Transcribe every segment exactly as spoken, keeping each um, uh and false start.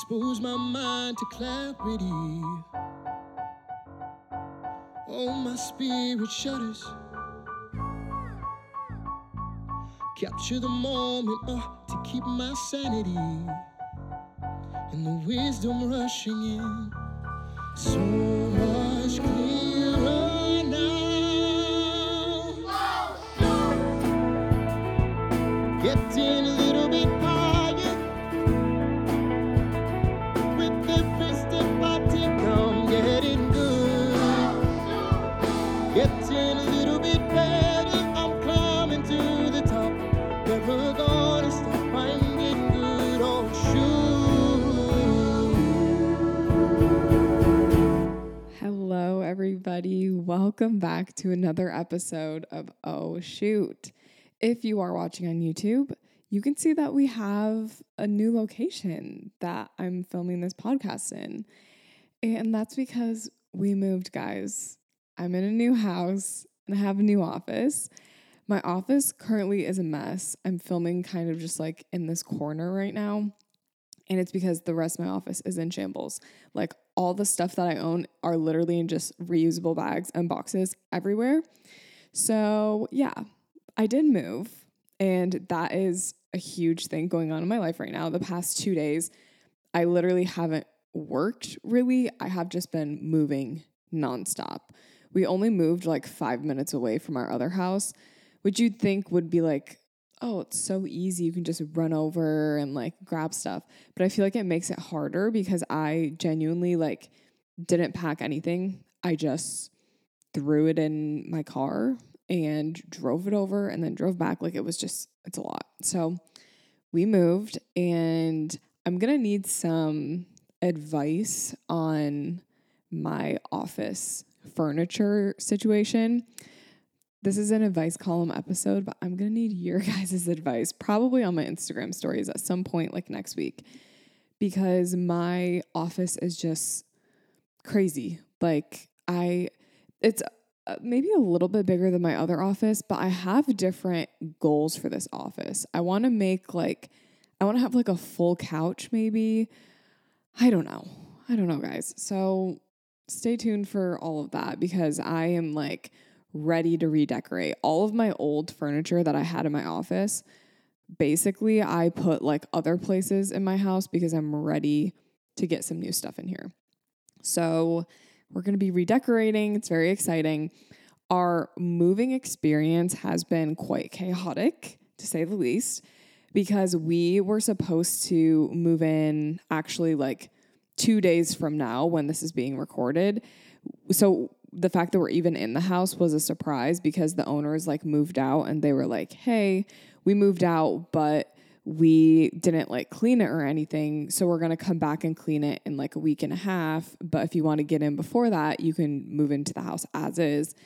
expose my mind to clarity. Oh, my spirit shudders. Capture the moment, oh, to keep my sanity and the wisdom rushing in. So much clearer now. Oh, no. Getting a little bit higher with every step I take. I'm getting good. Oh, no. Getting a little bit better. I'm climbing to the top. Never gonna stop. I'm getting good. Oh, shoot. Hello, everybody. Welcome back to another episode of Oh Shoot. If you are watching on YouTube, you can see that we have a new location that I'm filming this podcast in. And that's because we moved, guys. I'm in a new house and I have a new office. My office currently is a mess. I'm filming kind of just like in this corner right now. And it's because the rest of my office is in shambles. Like, all the stuff that I own are literally in just reusable bags and boxes everywhere. So yeah, I did move. And that is a huge thing going on in my life right now. The past two days, I literally haven't worked really. I have just been moving nonstop. We only moved like five minutes away from our other house, which you'd think would be like, oh, it's so easy. You can just run over and like grab stuff. But I feel like it makes it harder because I genuinely like didn't pack anything. I just threw it in my car and drove it over and then drove back. Like, it was just, it's a lot. So we moved, and I'm going to need some advice on my office furniture situation. This is an advice column episode, but I'm going to need your guys' advice probably on my Instagram stories at some point, like next week, because my office is just crazy. Like, I, it's maybe a little bit bigger than my other office, but I have different goals for this office. I want to make like, I want to have like a full couch maybe. I don't know. I don't know, guys. So stay tuned for all of that, because I am like ready to redecorate all of my old furniture that I had in my office. Basically, I put like other places in my house because I'm ready to get some new stuff in here. So we're going to be redecorating. It's very exciting. Our moving experience has been quite chaotic, to say the least, because we were supposed to move in actually like two days from now when this is being recorded. So the fact that we're even in the house was a surprise, because the owners like moved out and they were like, hey, we moved out, but we didn't like clean it or anything. So we're going to come back and clean it in like a week and a half. But if you want to get in before that, you can move into the house as is.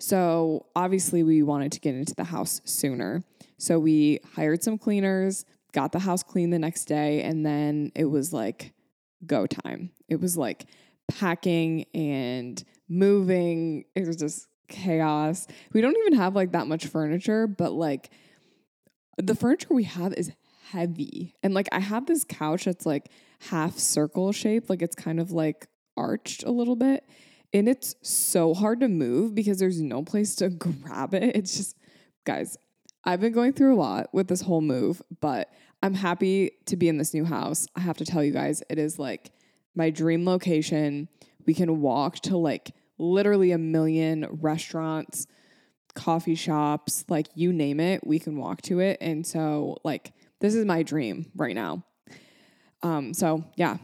So obviously we wanted to get into the house sooner. So we hired some cleaners, got the house clean the next day. And then it was like go time. It was like packing and moving. It was just chaos. We don't even have like that much furniture, but like the furniture we have is heavy. And like, I have this couch that's like half circle shaped. Like, it's kind of like arched a little bit, and it's so hard to move because there's no place to grab it. It's just, guys, I've been going through a lot with this whole move, but I'm happy to be in this new house. I have to tell you guys, it is like my dream location. We can walk to like literally a million restaurants, coffee shops, like you name it, we can walk to it. And so like, this is my dream right now. Um, so yeah,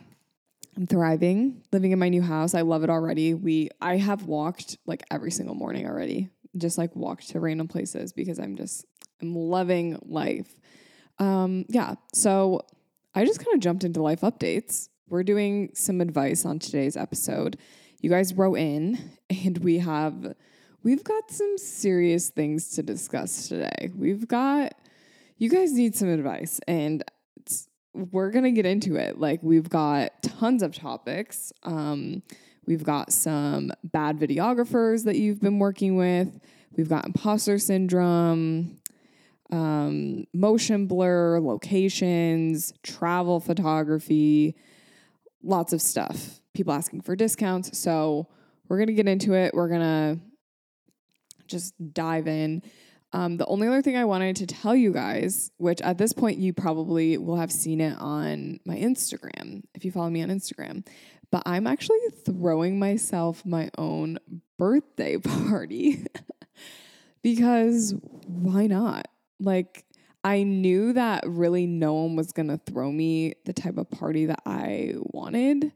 I'm thriving, living in my new house. I love it already. We, I have walked like every single morning already, just like walked to random places because I'm just, I'm loving life. Um, yeah. So I just kind of jumped into life updates. We're doing some advice on today's episode. You guys wrote in, and we have, we've got some serious things to discuss today. We've got, you guys need some advice, and it's, we're going to get into it. Like, we've got tons of topics. Um, we've got some bad videographers that you've been working with. We've got imposter syndrome, um, motion blur, locations, travel photography, lots of stuff, people asking for discounts. So we're going to get into it. We're going to just dive in. Um, the only other thing I wanted to tell you guys, which at this point you probably will have seen it on my Instagram, if you follow me on Instagram, but I'm actually throwing myself my own birthday party because why not? Like, I knew that really no one was going to throw me the type of party that I wanted.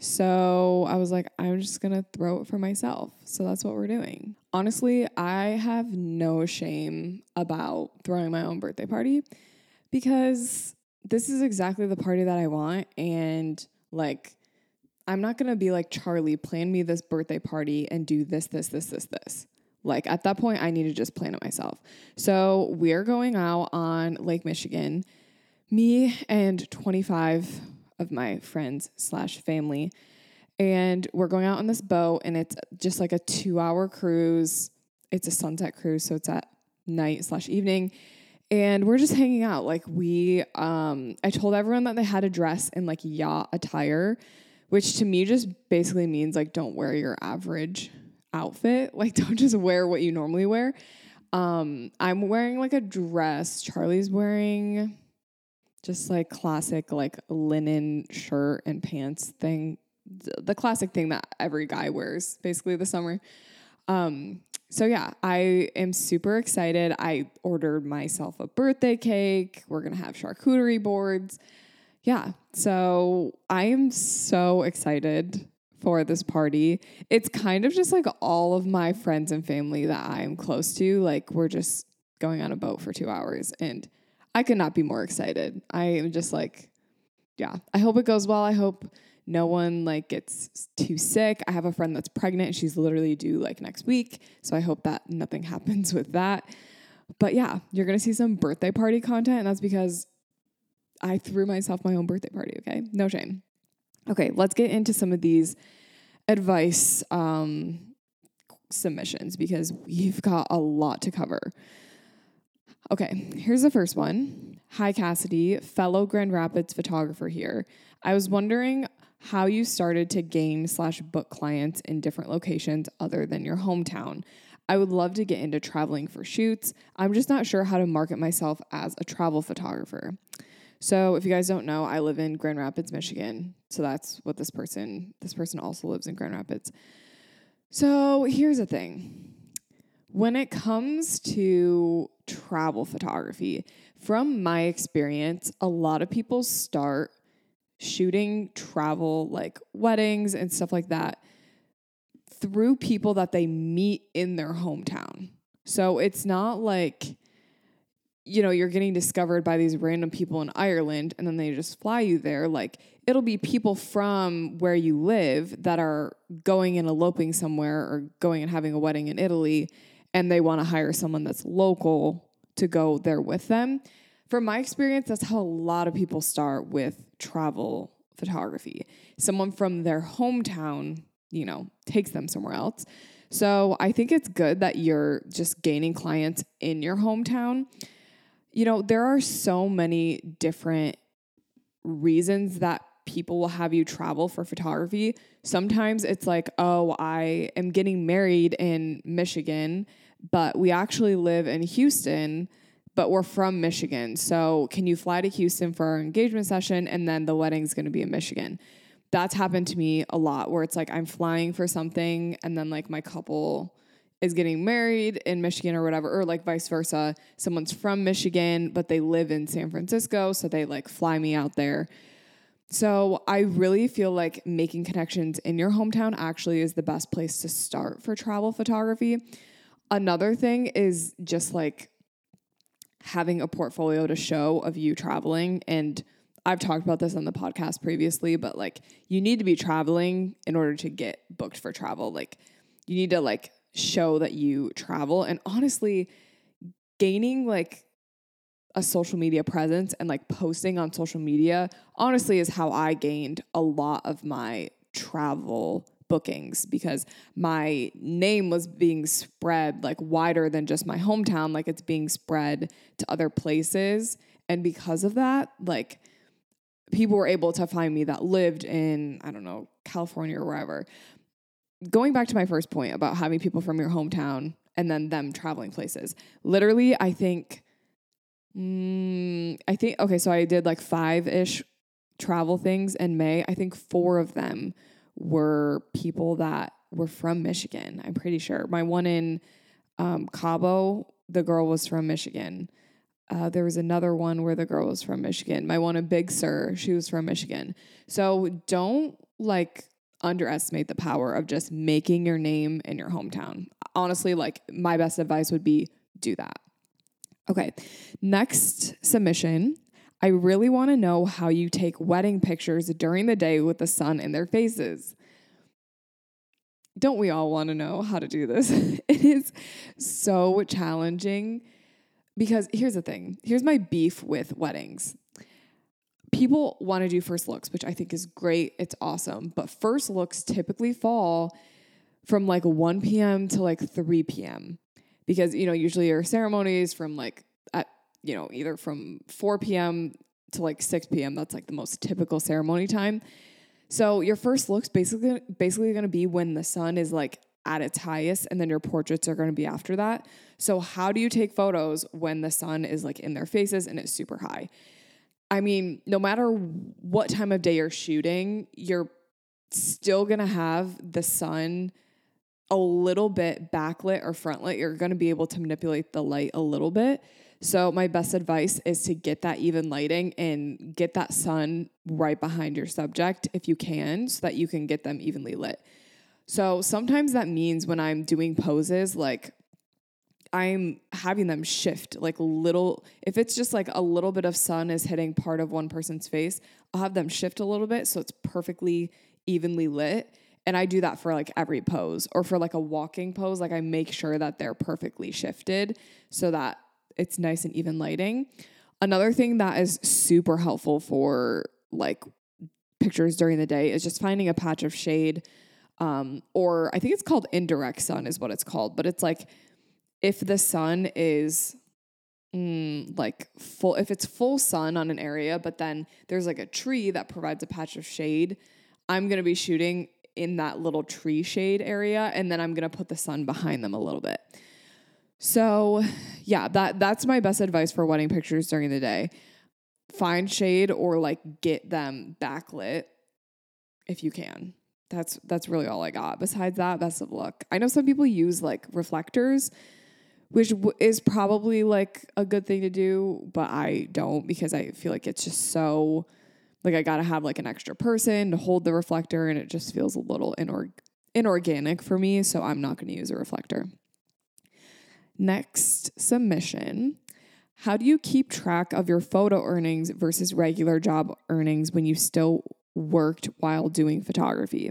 So I was like, I'm just going to throw it for myself. So that's what we're doing. Honestly, I have no shame about throwing my own birthday party because this is exactly the party that I want. And like, I'm not going to be like, Charlie, plan me this birthday party and do this, this, this, this, this. Like at that point, I need to just plan it myself. So we're going out on Lake Michigan, me and twenty-five of my friends slash family, and we're going out on this boat, and it's just like a two-hour cruise. It's a sunset cruise, so it's at night slash evening, and we're just hanging out. Like we, um, I told everyone that they had to dress in like yacht attire, which to me just basically means like don't wear your average outfit. Like don't just wear what you normally wear. Um, I'm wearing like a dress. Charlie's wearing just like classic, like linen shirt and pants thing. The classic thing that every guy wears basically this summer. Um, so yeah, I am super excited. I ordered myself a birthday cake. We're going to have charcuterie boards. Yeah. So I am so excited for this party. It's kind of just like all of my friends and family that I'm close to. Like we're just going on a boat for two hours and I could not be more excited. I am just like, yeah, I hope it goes well. I hope no one like gets too sick. I have a friend that's pregnant and she's literally due like next week. So I hope that nothing happens with that. But yeah, you're going to see some birthday party content. And that's because I threw myself my own birthday party. Okay. No shame. Okay. Let's get into some of these advice, um, submissions because we've got a lot to cover. Okay, here's the first one. Hi, Cassidy, fellow Grand Rapids photographer here. I was wondering how you started to gain slash book clients in different locations other than your hometown. I would love to get into traveling for shoots. I'm just not sure how to market myself as a travel photographer. So if you guys don't know, I live in Grand Rapids, Michigan. So that's what this person, this person also lives in Grand Rapids. So here's the thing. When it comes to travel photography, from my experience, a lot of people start shooting travel, like weddings and stuff like that, through people that they meet in their hometown. So it's not like, you know, you're getting discovered by these random people in Ireland and then they just fly you there. Like it'll be people from where you live that are going and eloping somewhere or going and having a wedding in Italy, and they want to hire someone that's local to go there with them. From my experience, that's how a lot of people start with travel photography. Someone from their hometown, you know, takes them somewhere else. So I think it's good that you're just gaining clients in your hometown. You know, there are so many different reasons that people will have you travel for photography. Sometimes it's like, oh, I am getting married in Michigan, but we actually live in Houston, but we're from Michigan. So can you fly to Houston for our engagement session? And then the wedding's going to be in Michigan. That's happened to me a lot where it's like, I'm flying for something. And then like my couple is getting married in Michigan or whatever, or like vice versa. Someone's from Michigan, but they live in San Francisco. So they like fly me out there. So I really feel like making connections in your hometown actually is the best place to start for travel photography. Another thing is just like having a portfolio to show of you traveling. And I've talked about this on the podcast previously, but like you need to be traveling in order to get booked for travel. Like you need to like show that you travel, and honestly gaining like a social media presence and like posting on social media honestly is how I gained a lot of my travel bookings, because my name was being spread like wider than just my hometown. Like it's being spread to other places. And because of that, like people were able to find me that lived in, I don't know, California or wherever. Going back to my first point about having people from your hometown and then them traveling places. Literally, I think, mm, I think, okay, so I did like five-ish travel things in May. I think four of them were people that were from Michigan, I'm pretty sure. My one in um, Cabo, the girl was from Michigan. Uh, there was another one where the girl was from Michigan. My one in Big Sur, she was from Michigan. So don't like underestimate the power of just making your name in your hometown. Honestly, like my best advice would be do that. Okay, next submission. I really want to know how you take wedding pictures during the day with the sun in their faces. Don't we all want to know how to do this? It is so challenging because here's the thing. Here's my beef with weddings. People want to do first looks, which I think is great. It's awesome. But first looks typically fall from like one p.m. to like three p.m. because, you know, usually your ceremonies from like, at, you know, either from four p.m. to like six p.m. That's like the most typical ceremony time. So your first look's basically, basically going to be when the sun is like at its highest, and then your portraits are going to be after that. So how do you take photos when the sun is like in their faces and it's super high? I mean, no matter what time of day you're shooting, you're still going to have the sun a little bit backlit or frontlit. You're going to be able to manipulate the light a little bit. So my best advice is to get that even lighting and get that sun right behind your subject if you can, so that you can get them evenly lit. So sometimes that means when I'm doing poses, like I'm having them shift like little, if it's just like a little bit of sun is hitting part of one person's face, I'll have them shift a little bit so it's perfectly evenly lit. And I do that for like every pose, or for like a walking pose. Like I make sure that they're perfectly shifted so that it's nice and even lighting. Another thing that is super helpful for like pictures during the day is just finding a patch of shade. Um, or I think it's called indirect sun is what it's called, but it's like, if the sun is mm, like full, if it's full sun on an area, but then there's like a tree that provides a patch of shade, I'm going to be shooting in that little tree shade area. And then I'm going to put the sun behind them a little bit. So yeah, that, that's my best advice for wedding pictures during the day. Find shade or like get them backlit if you can. That's, that's really all I got. Besides that, best of luck. I know some people use like reflectors, which w- is probably like a good thing to do, but I don't, because I feel like it's just so like, I got to have like an extra person to hold the reflector, and it just feels a little inor- inorganic for me. So I'm not going to use a reflector. Next submission. How do you keep track of your photo earnings versus regular job earnings when you still worked while doing photography?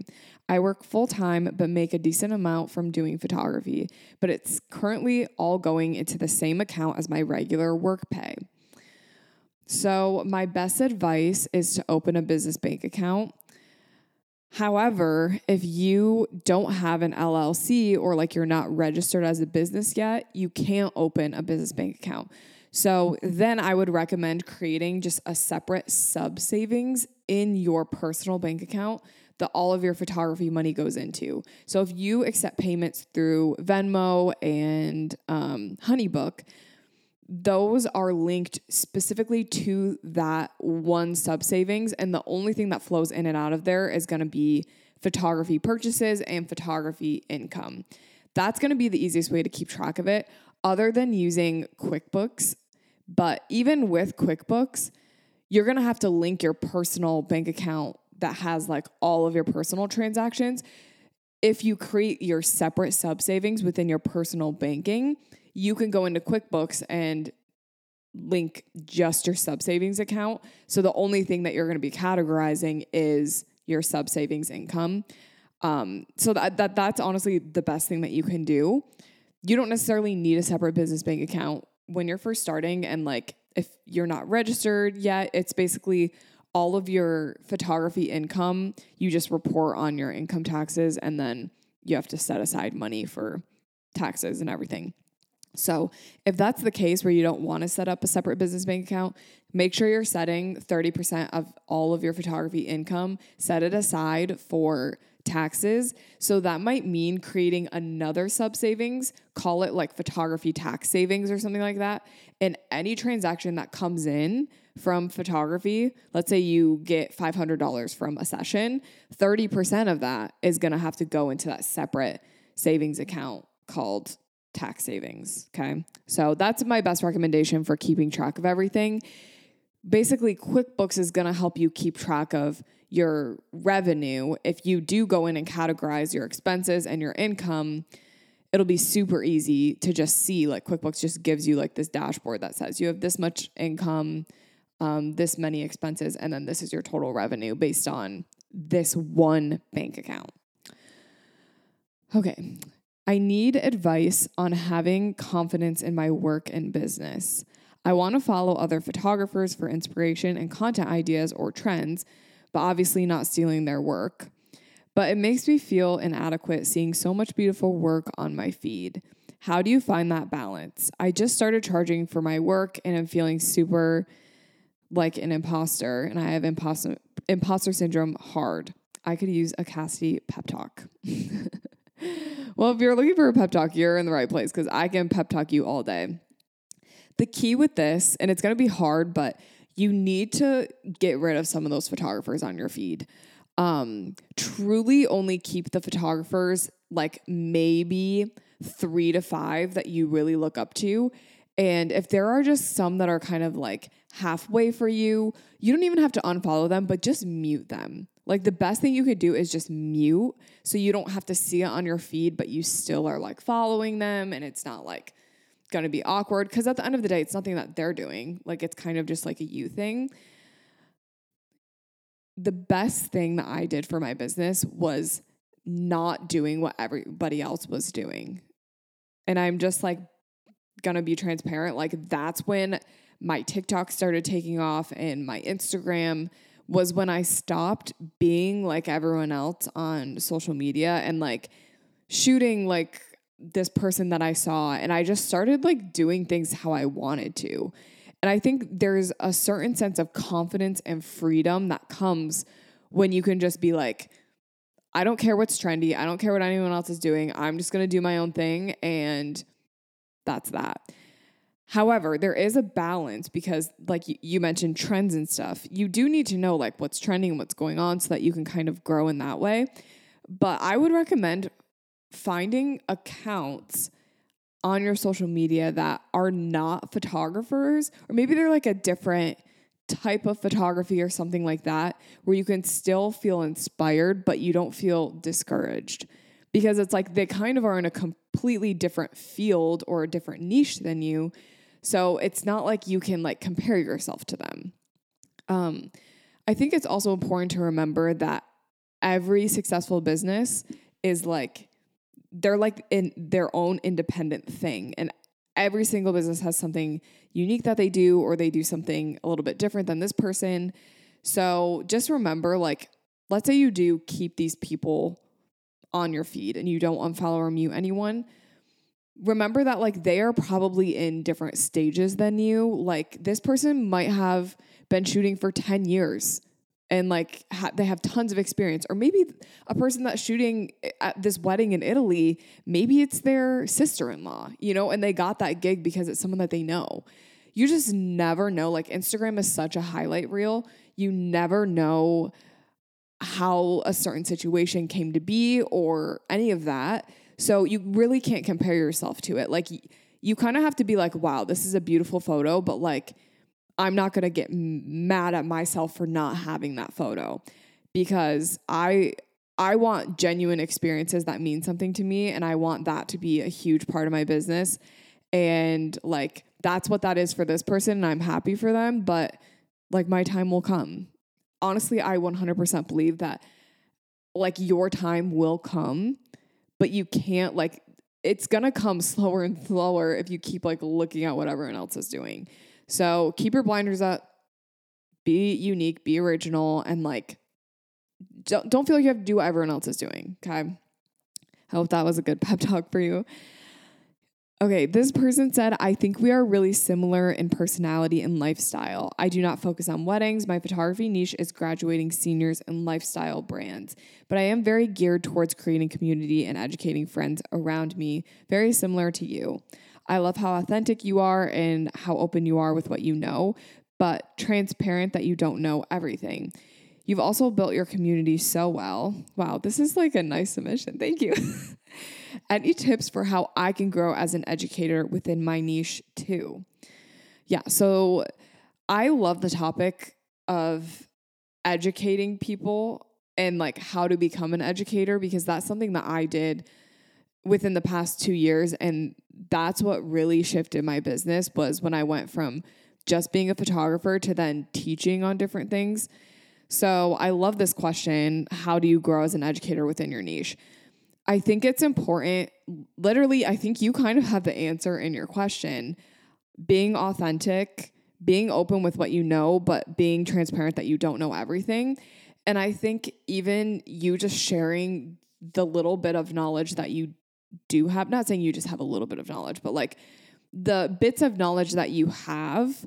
I work full time, but make a decent amount from doing photography, but it's currently all going into the same account as my regular work pay. So my best advice is to open a business bank account. However, if you don't have an L L C or like you're not registered as a business yet, you can't open a business bank account. So then I would recommend creating just a separate sub savings in your personal bank account that all of your photography money goes into. So if you accept payments through Venmo and um, HoneyBook, those are linked specifically to that one sub savings. And the only thing that flows in and out of there is going to be photography purchases and photography income. That's going to be the easiest way to keep track of it, other than using QuickBooks. But even with QuickBooks, you're going to have to link your personal bank account that has like all of your personal transactions. If you create your separate sub savings within your personal banking, you can go into QuickBooks and link just your sub savings account. So the only thing that you're going to be categorizing is your sub savings income. Um, so that, that that's honestly the best thing that you can do. You don't necessarily need a separate business bank account when you're first starting. And like, if you're not registered yet, it's basically all of your photography income. You just report on your income taxes, and then you have to set aside money for taxes and everything. So if that's the case where you don't want to set up a separate business bank account, make sure you're setting thirty percent of all of your photography income, set it aside for taxes. So that might mean creating another sub savings, call it like photography tax savings or something like that. And any transaction that comes in from photography, let's say you get five hundred dollars from a session, thirty percent of that is going to have to go into that separate savings account called tax savings. Okay. So that's my best recommendation for keeping track of everything. Basically, QuickBooks is going to help you keep track of your revenue. If you do go in and categorize your expenses and your income, it'll be super easy to just see. Like, QuickBooks just gives you like this dashboard that says you have this much income, um, this many expenses, and then this is your total revenue based on this one bank account. Okay. I need advice on having confidence in my work and business. I want to follow other photographers for inspiration and content ideas or trends, but obviously not stealing their work. But it makes me feel inadequate seeing so much beautiful work on my feed. How do you find that balance? I just started charging for my work and I'm feeling super like an imposter, and I have imposter, imposter syndrome hard. I could use a Cassidy pep talk. Well, if you're looking for a pep talk, you're in the right place, because I can pep talk you all day. The key with this, and it's going to be hard, but you need to get rid of some of those photographers on your feed. Um, truly only keep the photographers, like maybe three to five that you really look up to. And if there are just some that are kind of like halfway for you, you don't even have to unfollow them, but just mute them. Like, the best thing you could do is just mute, so you don't have to see it on your feed, but you still are like following them, and it's not like going to be awkward, because at the end of the day, it's nothing that they're doing. Like, it's kind of just like a you thing. The best thing that I did for my business was not doing what everybody else was doing. And I'm just like going to be transparent. Like, that's when my TikTok started taking off, and my Instagram was when I stopped being like everyone else on social media and like shooting like this person that I saw, and I just started like doing things how I wanted to. And I think there's a certain sense of confidence and freedom that comes when you can just be like, I don't care what's trendy. I don't care what anyone else is doing. I'm just going to do my own thing. And that's that. However, there is a balance, because like you mentioned trends and stuff, you do need to know like what's trending, what's going on, so that you can kind of grow in that way. But I would recommend finding accounts on your social media that are not photographers, or maybe they're like a different type of photography or something like that, where you can still feel inspired, but you don't feel discouraged, because it's like they kind of are in a completely different field or a different niche than you. So it's not like you can like compare yourself to them. Um, I think it's also important to remember that every successful business is like, they're like in their own independent thing. And every single business has something unique that they do, or they do something a little bit different than this person. So just remember, like, let's say you do keep these people on your feed and you don't unfollow or mute anyone. Remember that like they are probably in different stages than you. Like, this person might have been shooting for ten years and like ha- they have tons of experience. Or maybe a person that's shooting at this wedding in Italy, maybe it's their sister-in-law, you know, and they got that gig because it's someone that they know. You just never know. Like, Instagram is such a highlight reel. You never know how a certain situation came to be or any of that. So you really can't compare yourself to it. Like, you kind of have to be like, wow, this is a beautiful photo, but like, I'm not going to get mad at myself for not having that photo, because I, I want genuine experiences that mean something to me. And I want that to be a huge part of my business. And like, that's what that is for this person. And I'm happy for them, but like, my time will come. Honestly, I one hundred percent believe that like your time will come, but you can't like, it's going to come slower and slower if you keep like looking at what everyone else is doing. So keep your blinders up, be unique, be original, and like, don't, don't feel like you have to do what everyone else is doing. Okay. I hope that was a good pep talk for you. Okay, this person said, I think we are really similar in personality and lifestyle. I do not focus on weddings. My photography niche is graduating seniors and lifestyle brands, but I am very geared towards creating community and educating friends around me, very similar to you. I love how authentic you are and how open you are with what you know, but transparent that you don't know everything. You've also built your community so well. Wow, this is like a nice submission. Thank you. Any tips for how I can grow as an educator within my niche too? Yeah, so I love the topic of educating people and like how to become an educator, because that's something that I did within the past two years. And that's what really shifted my business, was when I went from just being a photographer to then teaching on different things. So I love this question. How do you grow as an educator within your niche? I think it's important. Literally, I think you kind of have the answer in your question. Being authentic, being open with what you know, but being transparent that you don't know everything. And I think even you just sharing the little bit of knowledge that you do have, not saying you just have a little bit of knowledge, but like the bits of knowledge that you have,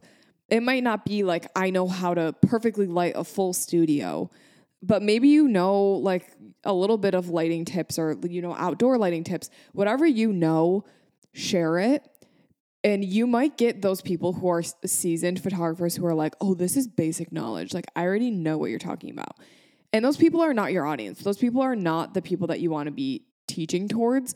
it might not be like, I know how to perfectly light a full studio, but maybe you know like a little bit of lighting tips, or, you know, outdoor lighting tips, whatever you know, share it. And you might get those people who are seasoned photographers who are like, oh, this is basic knowledge. Like, I already know what you're talking about. And those people are not your audience. Those people are not the people that you want to be teaching towards.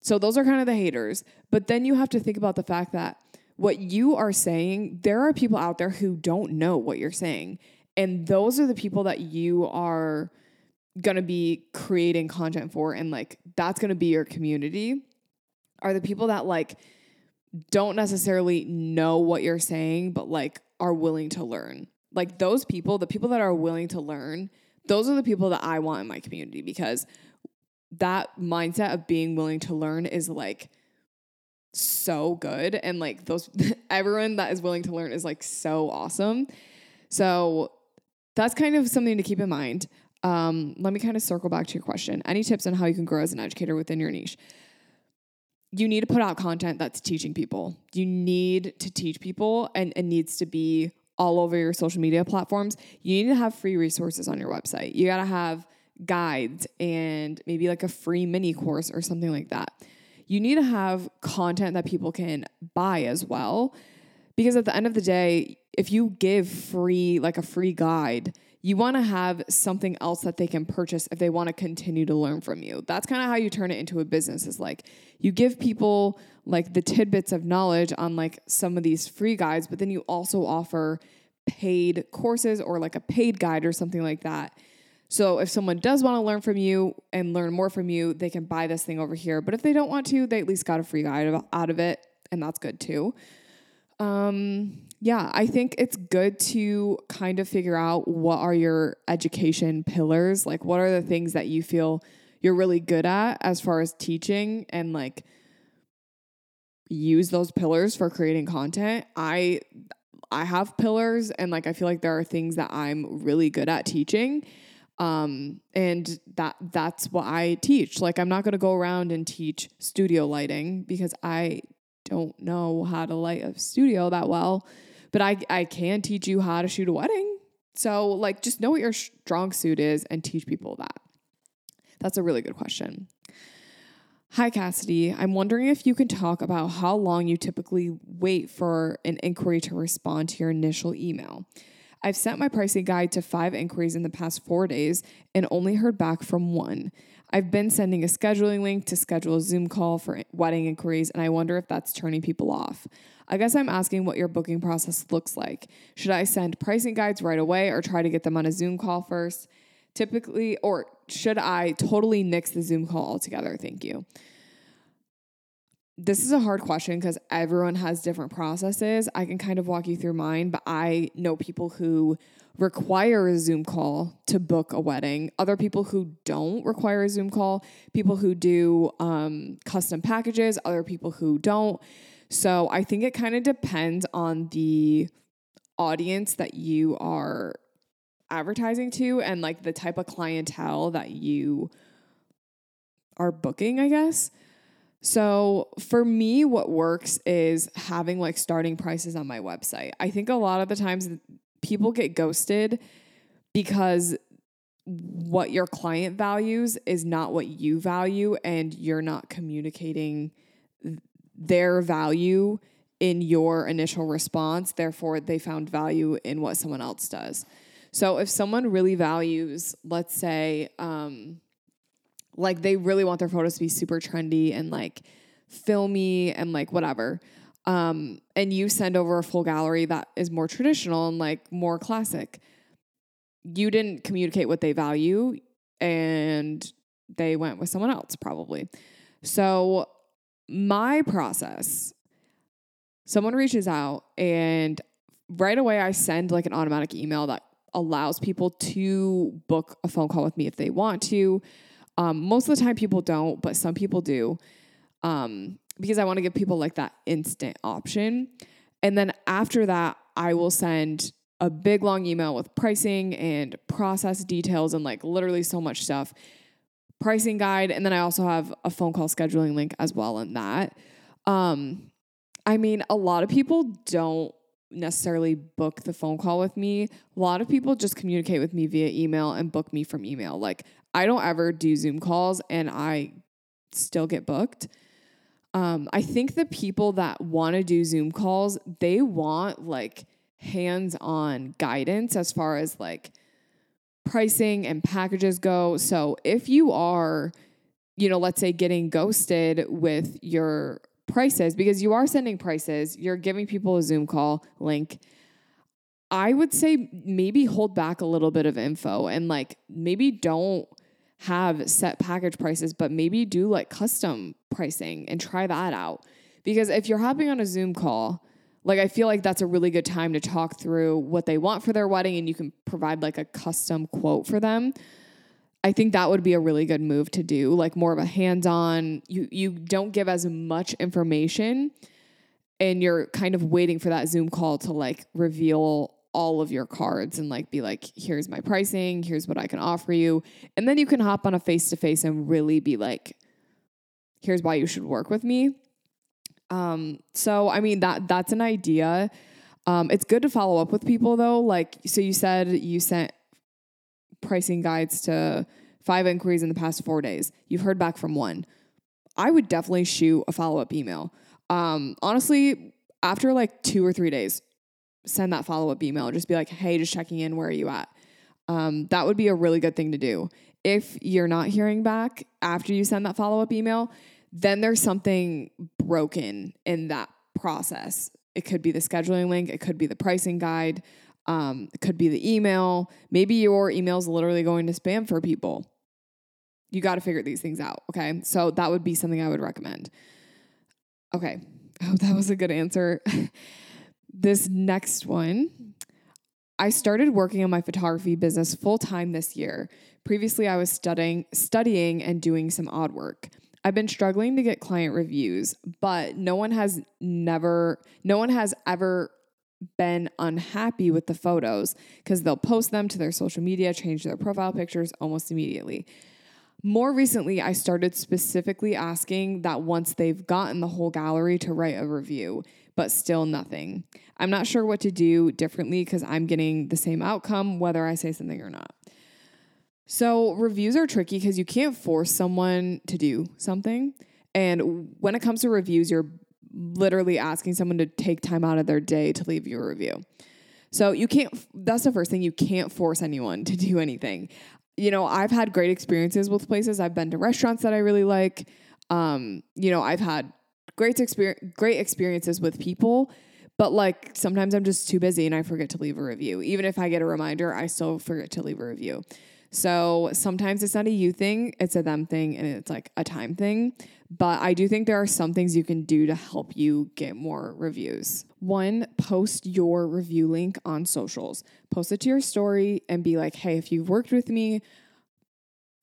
So those are kind of the haters. But then you have to think about the fact that what you are saying, there are people out there who don't know what you're saying. And those are the people that you are going to be creating content for. And like, that's going to be your community, are the people that like don't necessarily know what you're saying, but like are willing to learn. Like those people, the people that are willing to learn, those are the people that I want in my community, because that mindset of being willing to learn is like so good. And like those, everyone that is willing to learn is like so awesome. So that's kind of something to keep in mind. Um, let me kind of circle back to your question. Any tips on how you can grow as an educator within your niche? You need to put out content that's teaching people. You need to teach people, and it needs to be all over your social media platforms. You need to have free resources on your website. You got to have guides and maybe like a free mini course or something like that. You need to have content that people can buy as well, because at the end of the day, if you give free, like a free guide, you want to have something else that they can purchase if they want to continue to learn from you. That's kind of how you turn it into a business, is like you give people like the tidbits of knowledge on like some of these free guides, but then you also offer paid courses or like a paid guide or something like that. So if someone does want to learn from you and learn more from you, they can buy this thing over here. But if they don't want to, they at least got a free guide out of it, and that's good too. Um, yeah, I think it's good to kind of figure out what are your education pillars. Like, what are the things that you feel you're really good at as far as teaching, and like use those pillars for creating content. I, I have pillars, and like, I feel like there are things that I'm really good at teaching. Um, and that, that's what I teach. Like, I'm not going to go around and teach studio lighting, because I don't know how to light a studio that well, but I, I can teach you how to shoot a wedding. So like, just know what your strong suit is and teach people that. That's a really good question. Hi, Cassidy. I'm wondering if you can talk about how long you typically wait for an inquiry to respond to your initial email. I've sent my pricing guide to five inquiries in the past four days and only heard back from one. I've been sending a scheduling link to schedule a Zoom call for wedding inquiries, and I wonder if that's turning people off. I guess I'm asking what your booking process looks like. Should I send pricing guides right away or try to get them on a Zoom call first? Typically, or should I totally nix the Zoom call altogether? Thank you. This is a hard question because everyone has different processes. I can kind of walk you through mine, but I know people who require a Zoom call to book a wedding, other people who don't require a Zoom call, people who do um, custom packages, other people who don't. So I think it kind of depends on the audience that you are advertising to and like the type of clientele that you are booking, I guess. So for me, what works is having like starting prices on my website. I think a lot of the times people get ghosted because what your client values is not what you value, and you're not communicating their value in your initial response. Therefore, they found value in what someone else does. So if someone really values, let's say, um, like they really want their photos to be super trendy and like filmy and like whatever, um, and you send over a full gallery that is more traditional and like more classic, you didn't communicate what they value and they went with someone else probably. So my process, someone reaches out and right away I send like an automatic email that allows people to book a phone call with me if they want to. Um, most of the time people don't, but some people do, um, because I want to give people like that instant option. And then after that, I will send a big long email with pricing and process details and like literally so much stuff, pricing guide. And then I also have a phone call scheduling link as well in that. Um, I mean, a lot of people don't necessarily book the phone call with me. A lot of people just communicate with me via email and book me from email. Like I don't ever do Zoom calls and I still get booked. Um, I think the people that want to do Zoom calls, they want like hands-on guidance as far as like pricing and packages go. So if you are, you know, let's say getting ghosted with your prices, because you are sending prices, you're giving people a Zoom call link, I would say maybe hold back a little bit of info and like maybe don't have set package prices, but maybe do like custom pricing and try that out. Because if you're hopping on a Zoom call, like I feel like that's a really good time to talk through what they want for their wedding and you can provide like a custom quote for them. I think that would be a really good move to do, like more of a hands-on, you you don't give as much information and you're kind of waiting for that Zoom call to like reveal all of your cards and like be like, here's my pricing, here's what I can offer you. And then you can hop on a face-to-face and really be like, here's why you should work with me. Um, so, I mean, that that's an idea. Um, it's good to follow up with people though. Like, so you said you sent pricing guides to five inquiries in the past four days. You've heard back from one. I would definitely shoot a follow-up email. Um, honestly, after like two or three days, send that follow-up email. Just be like, hey, just checking in. Where are you at? Um, that would be a really good thing to do. If you're not hearing back after you send that follow-up email, then there's something broken in that process. It could be the scheduling link. It could be the pricing guide. Um, it could be the email. Maybe your email's literally going to spam for people. You got to figure these things out. Okay. So that would be something I would recommend. Okay. Oh, that was a good answer. This next one, I started working on my photography business full-time this year. Previously, I was studying, studying and doing some odd work. I've been struggling to get client reviews, but no one has never, no one has ever been unhappy with the photos because they'll post them to their social media, change their profile pictures almost immediately. More recently, I started specifically asking that once they've gotten the whole gallery to write a review, but still nothing. I'm not sure what to do differently because I'm getting the same outcome whether I say something or not. So reviews are tricky because you can't force someone to do something. And when it comes to reviews, you're literally asking someone to take time out of their day to leave you a review. So you can't, that's the first thing, you can't force anyone to do anything. You know, I've had great experiences with places. I've been to restaurants that I really like. Um, you know, I've had great experience, great experiences with people, but like sometimes I'm just too busy and I forget to leave a review. Even if I get a reminder, I still forget to leave a review. So sometimes it's not a you thing, it's a them thing, and it's like a time thing. But I do think there are some things you can do to help you get more reviews. One, post your review link on socials. Post it to your story and be like, hey, if you've worked with me,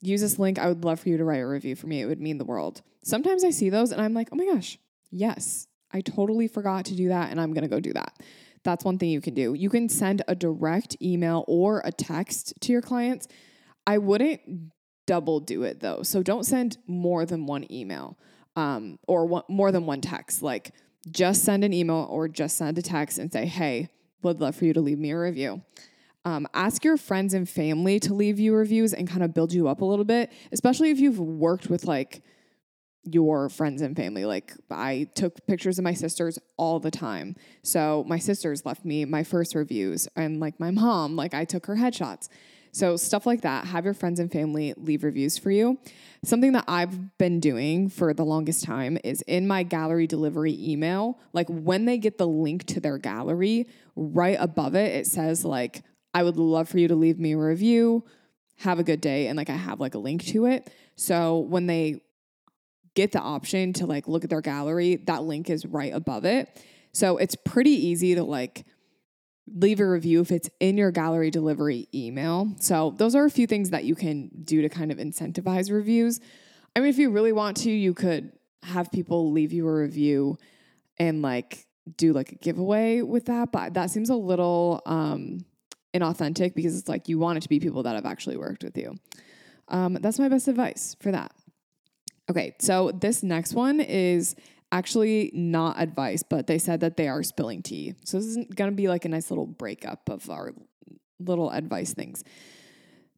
use this link. I would love for you to write a review for me. It would mean the world. Sometimes I see those and I'm like, oh my gosh, yes, I totally forgot to do that and I'm going to go do that. That's one thing you can do. You can send a direct email or a text to your clients. I wouldn't double do it though. So don't send more than one email. um, or one, more than one text. Like just send an email or just send a text and say, hey, would love for you to leave me a review. Um, ask your friends and family to leave you reviews and kind of build you up a little bit, especially if you've worked with like your friends and family. Like I took pictures of my sisters all the time. So my sisters left me my first reviews, and like my mom, like I took her headshots. So stuff like that, have your friends and family leave reviews for you. Something that I've been doing for the longest time is in my gallery delivery email, like when they get the link to their gallery, right above it, it says like, I would love for you to leave me a review, have a good day. And like, I have like a link to it. So when they get the option to like look at their gallery, that link is right above it. So it's pretty easy to like leave a review if it's in your gallery delivery email. So those are a few things that you can do to kind of incentivize reviews. I mean, if you really want to, you could have people leave you a review and like do like a giveaway with that. But that seems a little um, inauthentic, because it's like you want it to be people that have actually worked with you. Um, that's my best advice for that. Okay, so this next one is actually not advice, but they said that they are spilling tea. So this is going to be like a nice little breakup of our little advice things.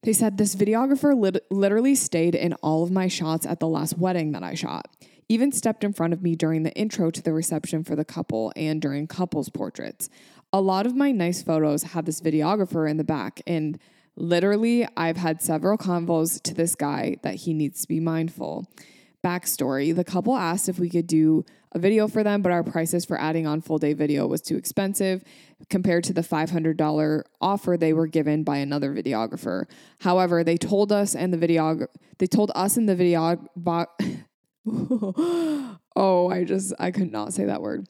They said, this videographer lit- literally stayed in all of my shots at the last wedding that I shot. Even stepped in front of me during the intro to the reception for the couple and during couples portraits. A lot of my nice photos have this videographer in the back, and literally I've had several convos to this guy that he needs to be mindful. Backstory, the couple asked if we could do a video for them, but our prices for adding on full day video was too expensive compared to the five hundred dollars offer they were given by another videographer. However, they told us and the video, they told us in the video, bo- oh, I just, I could not say that word.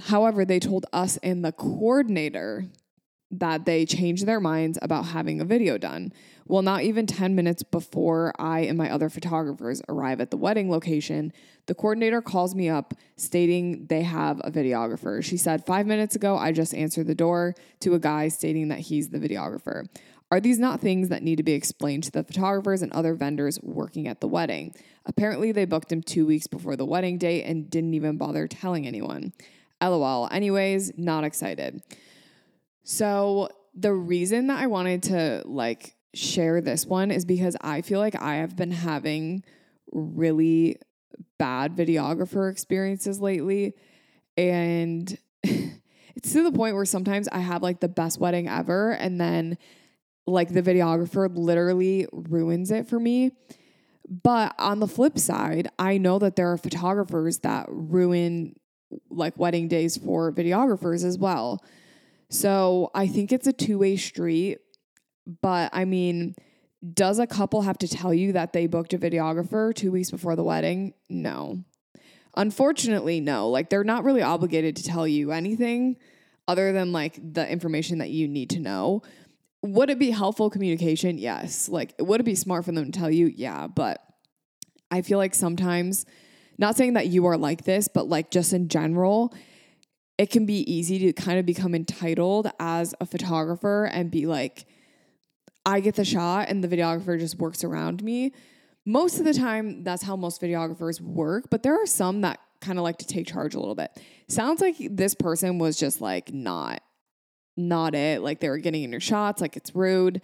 However, they told us and the coordinator that they changed their minds about having a video done. Well, not even ten minutes before I and my other photographers arrive at the wedding location, the coordinator calls me up stating they have a videographer. She said, five minutes ago, I just answered the door to a guy stating that he's the videographer. Are these not things that need to be explained to the photographers and other vendors working at the wedding? Apparently, they booked him two weeks before the wedding date and didn't even bother telling anyone. LOL. Anyways, not excited. So the reason that I wanted to like share this one is because I feel like I have been having really bad videographer experiences lately. And it's to the point where sometimes I have like the best wedding ever, and then like the videographer literally ruins it for me. But on the flip side, I know that there are photographers that ruin like wedding days for videographers as well. So I think it's a two-way street, but I mean, does a couple have to tell you that they booked a videographer two weeks before the wedding? No. Unfortunately, no. Like they're not really obligated to tell you anything other than like the information that you need to know. Would it be helpful communication? Yes. Like would it be smart for them to tell you? Yeah. But I feel like sometimes, not saying that you are like this, but like just in general, it can be easy to kind of become entitled as a photographer and be like, I get the shot and the videographer just works around me. Most of the time, that's how most videographers work, but there are some that kind of like to take charge a little bit. Sounds like this person was just like not, not it. Like they were getting in your shots, like it's rude.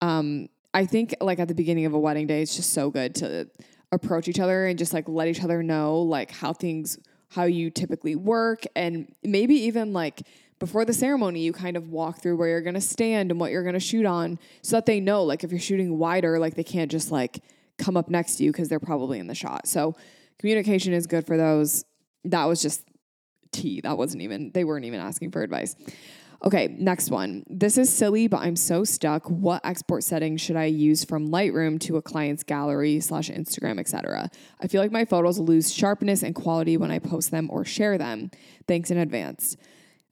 Um, I think like at the beginning of a wedding day, it's just so good to approach each other and just like let each other know like how things how you typically work, and maybe even like before the ceremony, you kind of walk through where you're going to stand and what you're going to shoot on so that they know, like if you're shooting wider, like they can't just like come up next to you because they're probably in the shot. So communication is good for those. That was just tea. That wasn't even, they weren't even asking for advice. Okay. Next one. This is silly, but I'm so stuck. What export settings should I use from Lightroom to a client's gallery slash Instagram, et cetera? I feel like my photos lose sharpness and quality when I post them or share them. Thanks in advance.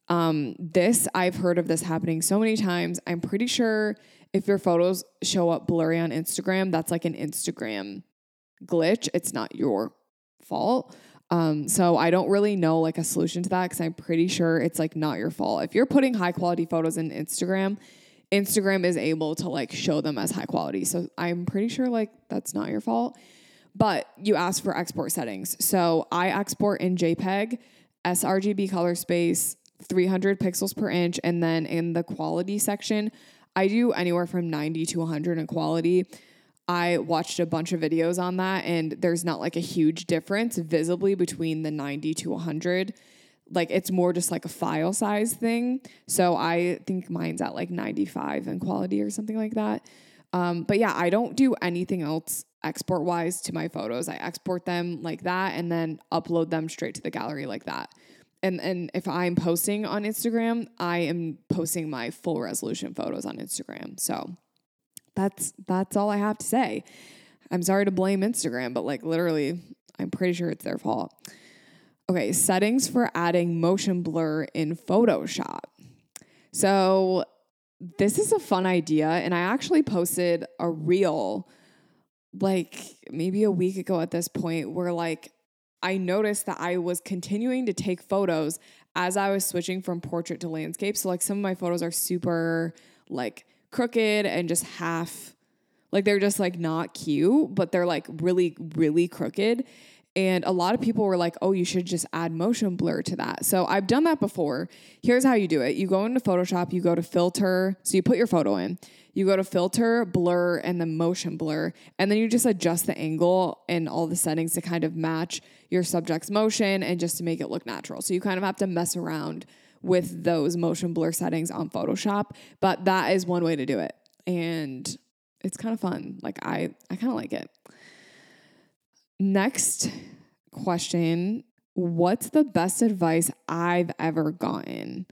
Um, this, I've heard of this happening so many times. I'm pretty sure if your photos show up blurry on Instagram, that's like an Instagram glitch. It's not your fault. Um, so I don't really know like a solution to that, because I'm pretty sure it's like not your fault. If you're putting high quality photos in Instagram, Instagram is able to like show them as high quality. So I'm pretty sure like that's not your fault. But you ask for export settings. So I export in JPEG, sRGB color space, three hundred pixels per inch. And then in the quality section, I do anywhere from ninety to one hundred in quality. I watched a bunch of videos on that, and there's not like a huge difference visibly between the ninety to one hundred. Like, it's more just like a file size thing. So I think mine's at like ninety-five in quality or something like that. Um, but yeah, I don't do anything else export wise to my photos. I export them like that and then upload them straight to the gallery like that. And and if I'm posting on Instagram, I am posting my full resolution photos on Instagram. So that's, that's all I have to say. I'm sorry to blame Instagram, but like literally I'm pretty sure it's their fault. Okay. Settings for adding motion blur in Photoshop. So this is a fun idea. And I actually posted a reel like maybe a week ago at this point where like, I noticed that I was continuing to take photos as I was switching from portrait to landscape. So like some of my photos are super like crooked and just half, like they're just like not cute, but they're like really, really crooked. And a lot of people were like, oh, you should just add motion blur to that. So I've done that before. Here's how you do it. You go into Photoshop, you go to filter. So you put your photo in, you go to filter, blur, and then motion blur. And then you just adjust the angle and all the settings to kind of match your subject's motion and just to make it look natural. So you kind of have to mess around with those motion blur settings on Photoshop. But that is one way to do it. And it's kind of fun. Like I, I kind of like it. Next question, what's the best advice I've ever gotten?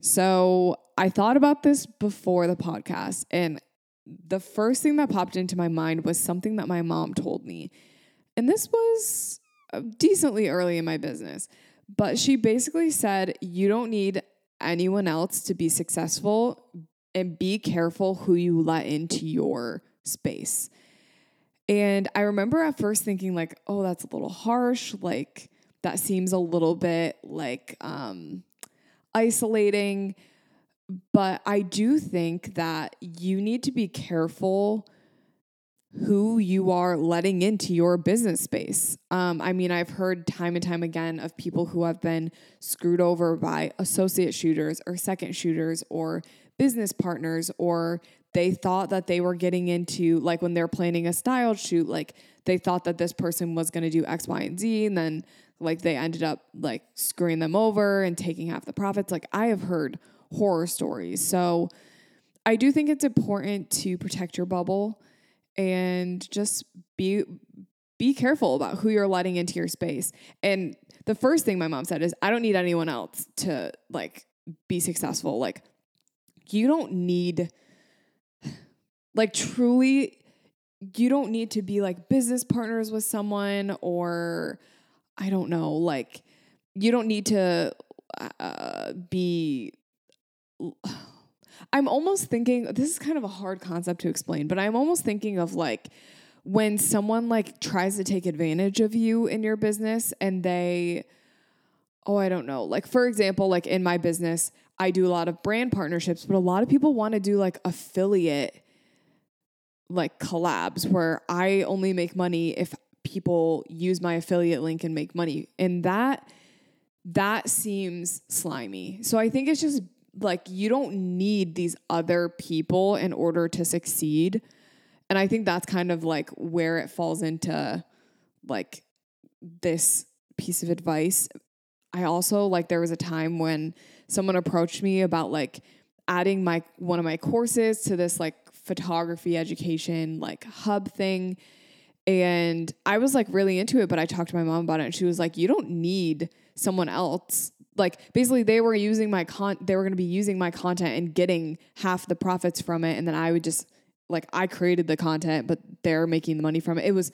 So I thought about this before the podcast, and the first thing that popped into my mind was something that my mom told me. And this was decently early in my business, but she basically said, you don't need anyone else to be successful, and be careful who you let into your space. And I remember at first thinking like, oh, that's a little harsh. Like that seems a little bit like um, isolating. But I do think that you need to be careful who you are letting into your business space. Um, I mean, I've heard time and time again of people who have been screwed over by associate shooters or second shooters or business partners, or they thought that they were getting into, like when they're planning a style shoot, like they thought that this person was going to do X, Y, and Z. And then like they ended up like screwing them over and taking half the profits. Like I have heard horror stories. So I do think it's important to protect your bubble and just be, be careful about who you're letting into your space. And the first thing my mom said is, I don't need anyone else to like be successful. Like you don't need Like truly, you don't need to be like business partners with someone, or I don't know, like you don't need to uh, be, I'm almost thinking, this is kind of a hard concept to explain, but I'm almost thinking of like when someone like tries to take advantage of you in your business and they, oh, I don't know. Like for example, like in my business, I do a lot of brand partnerships, but a lot of people want to do like affiliate like collabs where I only make money if people use my affiliate link and make money. And that, that seems slimy. So I think it's just like, you don't need these other people in order to succeed. And I think that's kind of like where it falls into like this piece of advice. I also like, there was a time when someone approached me about like adding my, one of my courses to this like photography education like hub thing, and I was like really into it, but I talked to my mom about it and she was like, you don't need someone else. Like basically they were using my con they were going to be using my content and getting half the profits from it, and then I would just like, I created the content but they're making the money from it. It was,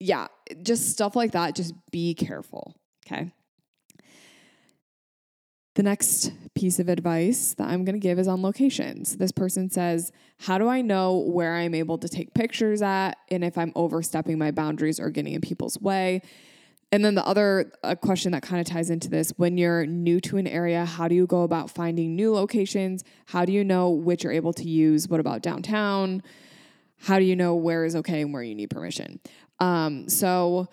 yeah, just stuff like that. Just be careful. Okay. The next piece of advice that I'm going to give is on locations. This person says, how do I know where I'm able to take pictures at and if I'm overstepping my boundaries or getting in people's way? And then the other uh, question that kind of ties into this, when you're new to an area, how do you go about finding new locations? How do you know which you're able to use? What about downtown? How do you know where is okay and where you need permission? Um, so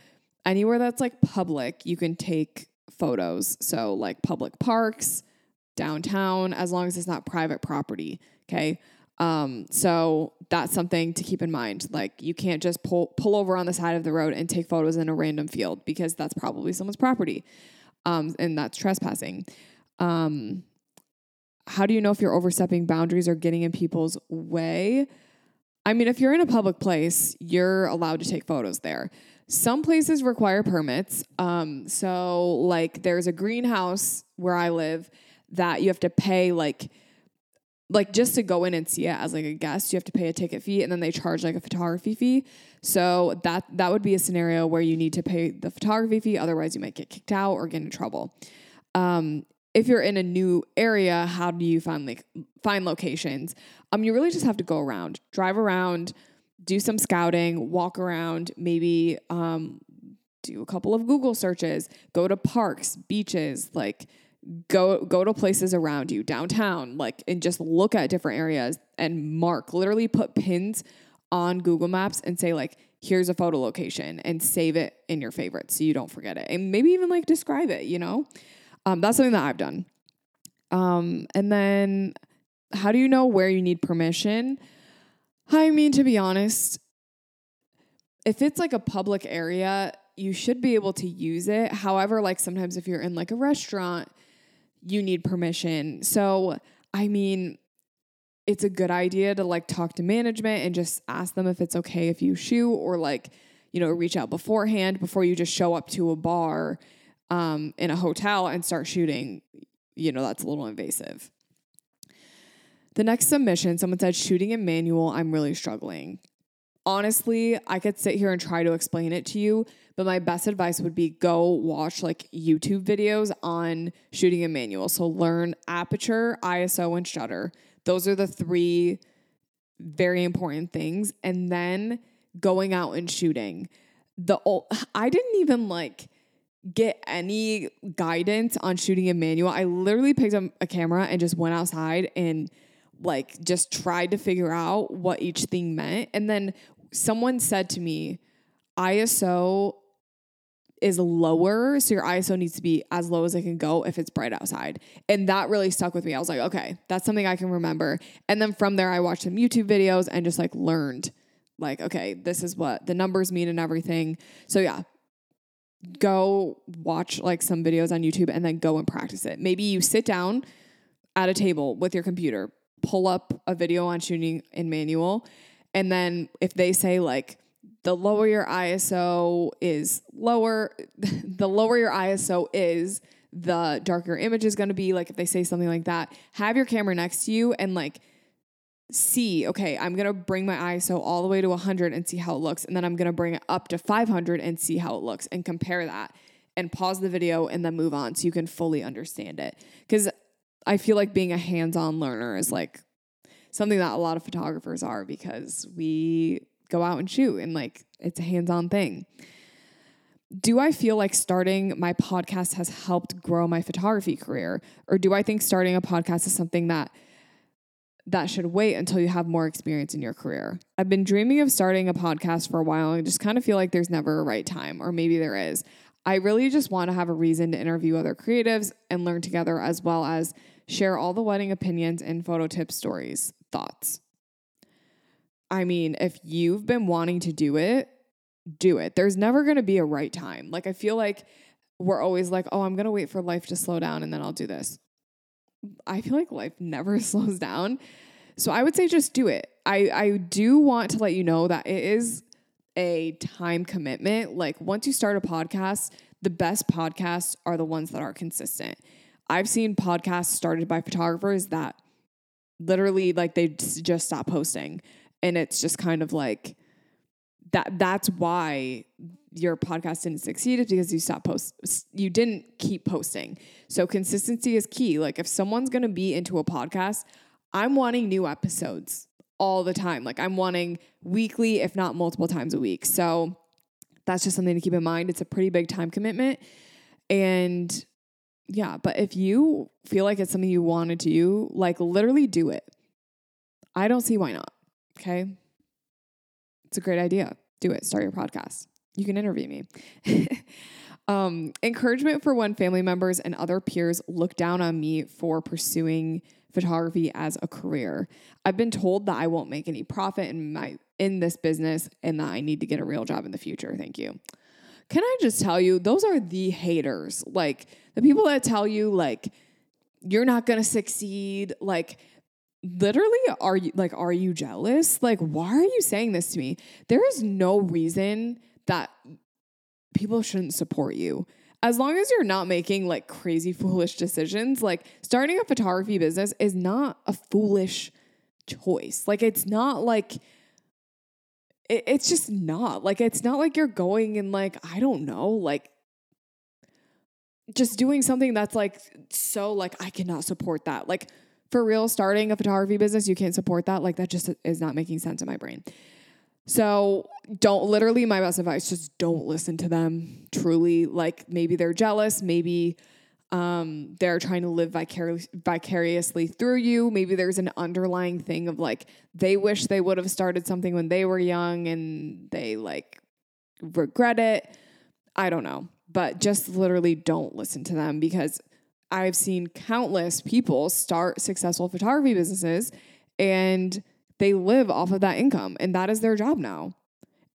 anywhere that's like public, you can take photos. So like public parks, downtown, as long as it's not private property. Okay. Um, so that's something to keep in mind. Like you can't just pull, pull over on the side of the road and take photos in a random field because that's probably someone's property. Um, and that's trespassing. Um, how do you know if you're overstepping boundaries or getting in people's way? I mean, if you're in a public place, you're allowed to take photos there. Some places require permits. Um, so like there's a greenhouse where I live that you have to pay like, like just to go in and see it as like a guest, you have to pay a ticket fee and then they charge like a photography fee. So that, that would be a scenario where you need to pay the photography fee. Otherwise you might get kicked out or get in trouble. Um, if you're in a new area, how do you find like find locations? Um, you really just have to go around, drive around, do some scouting, walk around, maybe, um, do a couple of Google searches, go to parks, beaches, like, Go go to places around you, downtown, like, and just look at different areas and mark, literally put pins on Google Maps and say, like, here's a photo location and save it in your favorites so you don't forget it. And maybe even, like, describe it, you know? Um, that's something that I've done. Um, and then how do you know where you need permission? I mean, to be honest, if it's, like, a public area, you should be able to use it. However, like, sometimes if you're in, like, a restaurant, you need permission. So, I mean, it's a good idea to like talk to management and just ask them if it's okay if you shoot or like, you know, reach out beforehand before you just show up to a bar um, in a hotel and start shooting. You know, that's a little invasive. The next submission, someone said, shooting in manual, I'm really struggling. Honestly, I could sit here and try to explain it to you, but my best advice would be go watch like YouTube videos on shooting in manual. So learn aperture, I S O, and shutter. Those are the three very important things. And then going out and shooting. The old, I didn't even like get any guidance on shooting in manual. I literally picked up a camera and just went outside and like just tried to figure out what each thing meant. And then someone said to me, I S O is lower, so your I S O needs to be as low as it can go if it's bright outside. And that really stuck with me. I was like, okay, that's something I can remember. And then from there, I watched some YouTube videos and just like learned like, okay, this is what the numbers mean and everything. So yeah, go watch like some videos on YouTube and then go and practice it. Maybe you sit down at a table with your computer, pull up a video on shooting in manual. And then if they say like, the lower your I S O is lower, the lower your I S O is, the darker image is going to be. Like if they say something like that, have your camera next to you and like see, okay, I'm going to bring my I S O all the way to one hundred and see how it looks. And then I'm going to bring it up to five hundred and see how it looks and compare that and pause the video and then move on so you can fully understand it. Because I feel like being a hands-on learner is like something that a lot of photographers are because we go out and shoot and like it's a hands-on thing. Do I feel like starting my podcast has helped grow my photography career? Or do I think starting a podcast is something that that should wait until you have more experience in your career? I've been dreaming of starting a podcast for a while and just kind of feel like there's never a right time, or maybe there is. I really just want to have a reason to interview other creatives and learn together, as well as share all the wedding opinions and photo tips, stories, thoughts. I mean, if you've been wanting to do it, do it. There's never going to be a right time. Like, I feel like we're always like, oh, I'm going to wait for life to slow down and then I'll do this. I feel like life never slows down. So I would say just do it. I, I do want to let you know that it is a time commitment. Like, once you start a podcast, the best podcasts are the ones that are consistent. I've seen podcasts started by photographers that literally like they just stop posting. And it's just kind of like that. That's why your podcast didn't succeed, is because you stopped post. You didn't keep posting. So consistency is key. Like if someone's going to be into a podcast, I'm wanting new episodes all the time. Like I'm wanting weekly, if not multiple times a week. So that's just something to keep in mind. It's a pretty big time commitment. And yeah, but if you feel like it's something you want to do, like literally do it. I don't see why not. Okay. It's a great idea. Do it. Start your podcast. You can interview me. um, encouragement for when family members and other peers look down on me for pursuing photography as a career. I've been told that I won't make any profit in my in this business and that I need to get a real job in the future. Thank you. Can I just tell you, those are the haters. Like, the people that tell you, like, you're not going to succeed. Like, literally, are you, like, are you jealous? Like, why are you saying this to me? There is no reason that people shouldn't support you. As long as you're not making like crazy foolish decisions, like starting a photography business is not a foolish choice. Like it's not like, it, it's just not like, it's not like you're going and like, I don't know, like just doing something that's like, so like, I cannot support that. Like for real, starting a photography business, you can't support that. Like that just is not making sense in my brain. So don't, literally my best advice, just don't listen to them. Truly, like maybe they're jealous. Maybe um, they're trying to live vicarious, vicariously through you. Maybe there's an underlying thing of like, they wish they would have started something when they were young and they like regret it. I don't know, but just literally don't listen to them, because I've seen countless people start successful photography businesses and they live off of that income, and that is their job now.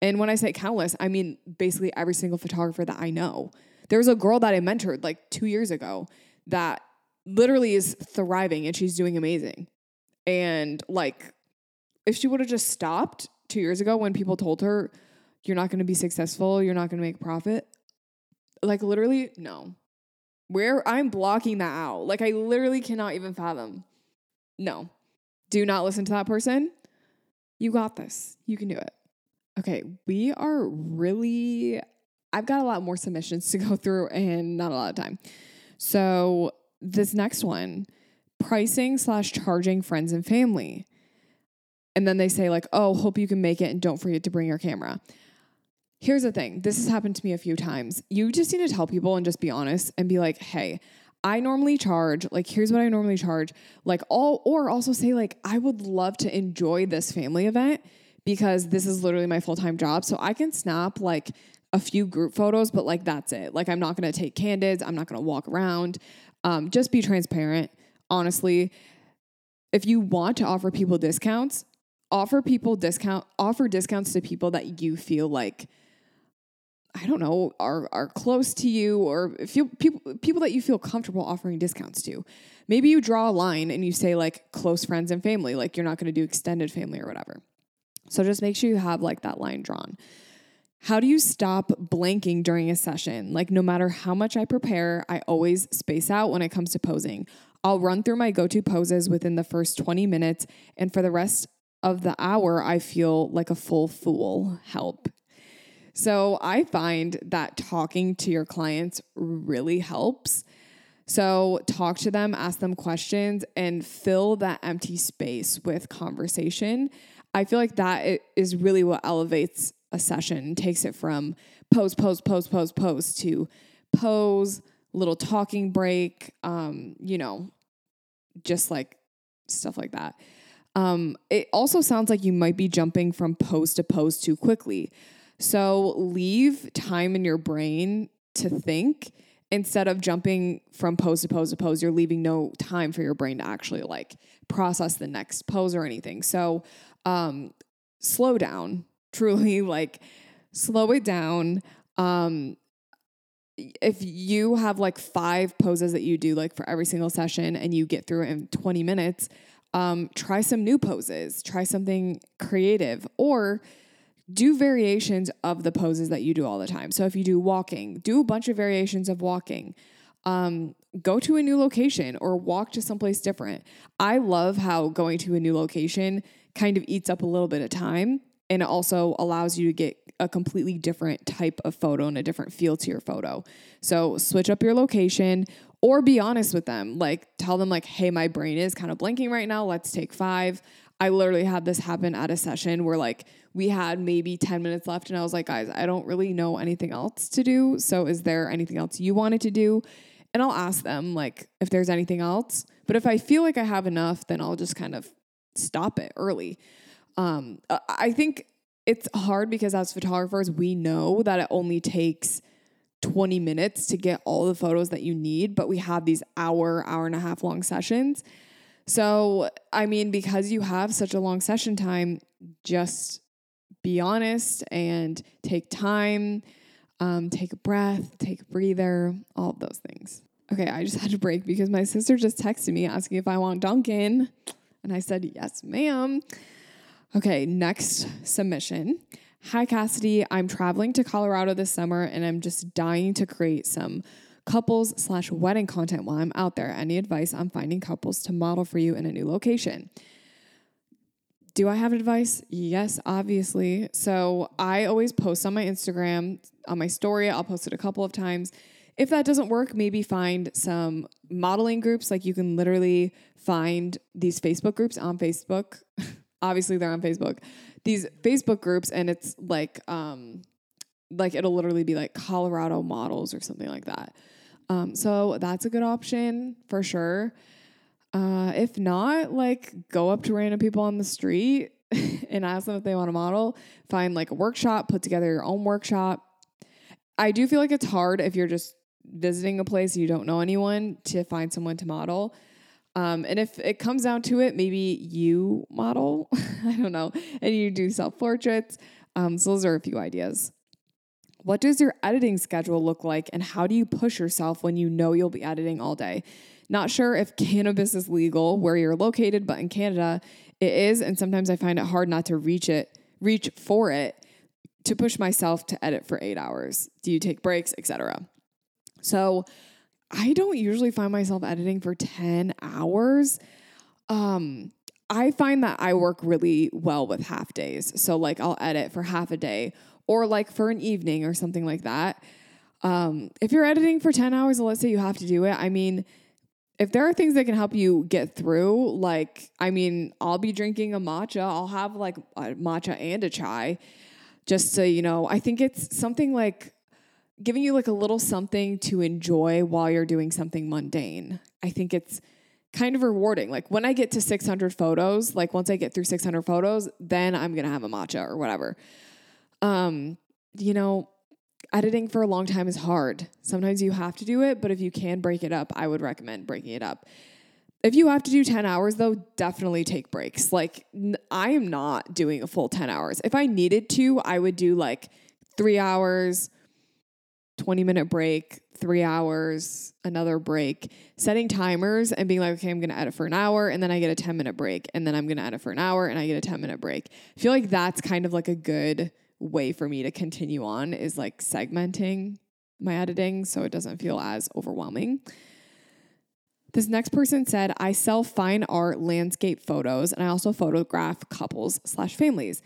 And when I say countless, I mean basically every single photographer that I know. There's a girl that I mentored like two years ago that literally is thriving and she's doing amazing. And like, if she would have just stopped two years ago when people told her, you're not going to be successful, you're not going to make a profit, like literally, no. Where I'm blocking that out. Like I literally cannot even fathom. No. Do not listen to that person. You got this. You can do it. Okay, we are really, I've got a lot more submissions to go through and not a lot of time. So this next one, pricing slash charging friends and family. And then they say like, oh, hope you can make it and don't forget to bring your camera. Here's the thing. This has happened to me a few times. You just need to tell people and just be honest and be like, hey, I normally charge, like, here's what I normally charge, like, all, or also say, like, I would love to enjoy this family event because this is literally my full-time job. So I can snap, like, a few group photos, but, like, that's it. Like, I'm not going to take candids. I'm not going to walk around. Um, just be transparent, honestly. If you want to offer people discounts, offer people discount, offer discounts to people that you feel like, I don't know, are are close to you, or feel people people that you feel comfortable offering discounts to. Maybe you draw a line and you say like close friends and family, like you're not going to do extended family or whatever. So just make sure you have like that line drawn. How do you stop blanking during a session? Like no matter how much I prepare, I always space out when it comes to posing. I'll run through my go-to poses within the first twenty minutes, and for the rest of the hour, I feel like a full fool. Help. So I find that talking to your clients really helps. So talk to them, ask them questions, and fill that empty space with conversation. I feel like that is really what elevates a session, takes it from pose, pose, pose, pose, pose to pose, little talking break, um, you know, just like stuff like that. Um, it also sounds like you might be jumping from pose to pose too quickly. So leave time in your brain to think. Instead of jumping from pose to pose to pose, you're leaving no time for your brain to actually like process the next pose or anything. So um, slow down, truly like slow it down. Um, if you have like five poses that you do like for every single session and you get through it in twenty minutes, um, try some new poses, try something creative, or do variations of the poses that you do all the time. So if you do walking, do a bunch of variations of walking. Um, go to a new location or walk to someplace different. I love how going to a new location kind of eats up a little bit of time, and it also allows you to get a completely different type of photo and a different feel to your photo. So switch up your location or be honest with them. Like tell them like, hey, my brain is kind of blanking right now. Let's take five. I literally had this happen at a session where like we had maybe ten minutes left and I was like, guys, I don't really know anything else to do. So is there anything else you wanted to do? And I'll ask them like if there's anything else, but if I feel like I have enough, then I'll just kind of stop it early. Um, I think it's hard because as photographers, we know that it only takes twenty minutes to get all the photos that you need, but we have these hour, hour and a half long sessions. So, I mean, because you have such a long session time, just be honest and take time, um, take a breath, take a breather, all of those things. Okay, I just had to break because my sister just texted me asking if I want Dunkin', and I said, yes, ma'am. Okay, next submission. Hi, Cassidy. I'm traveling to Colorado this summer, and I'm just dying to create some couples slash wedding content while I'm out there. Any advice on finding couples to model for you in a new location? Do I have advice? Yes, obviously. So I always post on my Instagram, on my story. I'll post it a couple of times. If that doesn't work, maybe find some modeling groups. Like you can literally find these Facebook groups on Facebook. Obviously they're on Facebook. These Facebook groups, and it's like, um, like it'll literally be like Colorado models or something like that. Um, so that's a good option for sure. Uh, if not, like go up to random people on the street and ask them if they want to model. Find like a workshop, put together your own workshop. I do feel like it's hard if you're just visiting a place you don't know anyone to find someone to model. Um, and if it comes down to it, maybe you model, I don't know, and you do self-portraits. Um, so those are a few ideas. What does your editing schedule look like, and how do you push yourself when you know you'll be editing all day? Not sure if cannabis is legal where you're located, but in Canada it is, and sometimes I find it hard not to reach it, reach for it to push myself to edit for eight hours. Do you take breaks, et cetera? So I don't usually find myself editing for ten hours. Um, I find that I work really well with half days. So like I'll edit for half a day or like for an evening or something like that. Um, if you're editing for ten hours, let's say you have to do it. I mean, if there are things that can help you get through, like, I mean, I'll be drinking a matcha. I'll have like a matcha and a chai just to, you know, I think it's something like giving you like a little something to enjoy while you're doing something mundane. I think it's kind of rewarding. Like when I get to six hundred photos, like once I get through six hundred photos, then I'm going to have a matcha or whatever. Um, you know, editing for a long time is hard. Sometimes you have to do it, but if you can break it up, I would recommend breaking it up. If you have to do ten hours though, definitely take breaks. Like n- I am not doing a full ten hours. If I needed to, I would do like three hours, twenty minute break, three hours, another break, setting timers and being like, okay, I'm going to edit for an hour and then I get a ten minute break and then I'm going to edit for an hour and I get a ten minute break. I feel like that's kind of like a good way for me to continue on is like segmenting my editing so it doesn't feel as overwhelming. This next person said, I sell fine art landscape photos and I also photograph couples slash families.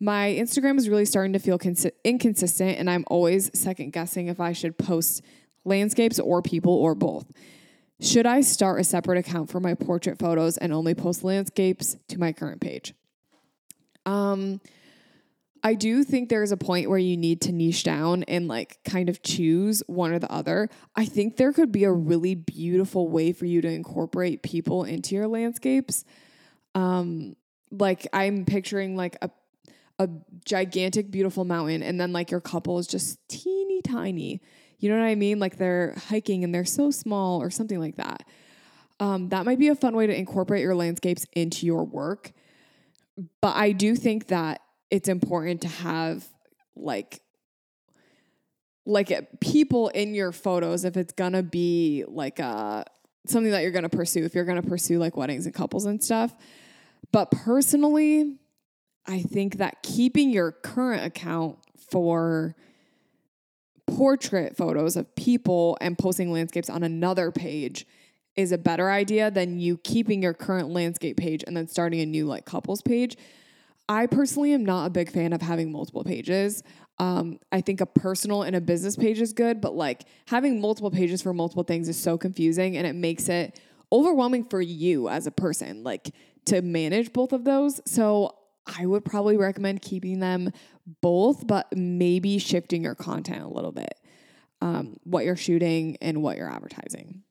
My Instagram is really starting to feel cons- inconsistent and I'm always second guessing if I should post landscapes or people or both. Should I start a separate account for my portrait photos and only post landscapes to my current page? Um, I do think there's a point where you need to niche down and like kind of choose one or the other. I think there could be a really beautiful way for you to incorporate people into your landscapes. Um, like I'm picturing like a a gigantic, beautiful mountain. And then like your couple is just teeny tiny, you know what I mean? Like they're hiking and they're so small or something like that. Um, that might be a fun way to incorporate your landscapes into your work. But I do think that it's important to have like, like people in your photos, if it's gonna be like a, something that you're gonna pursue, if you're gonna pursue like weddings and couples and stuff. But personally, I think that keeping your current account for portrait photos of people and posting landscapes on another page is a better idea than you keeping your current landscape page and then starting a new like couples page. I personally am not a big fan of having multiple pages. Um, I think a personal and a business page is good, but like having multiple pages for multiple things is so confusing and it makes it overwhelming for you as a person, like to manage both of those. So I would probably recommend keeping them both, but maybe shifting your content a little bit, um, what you're shooting and what you're advertising.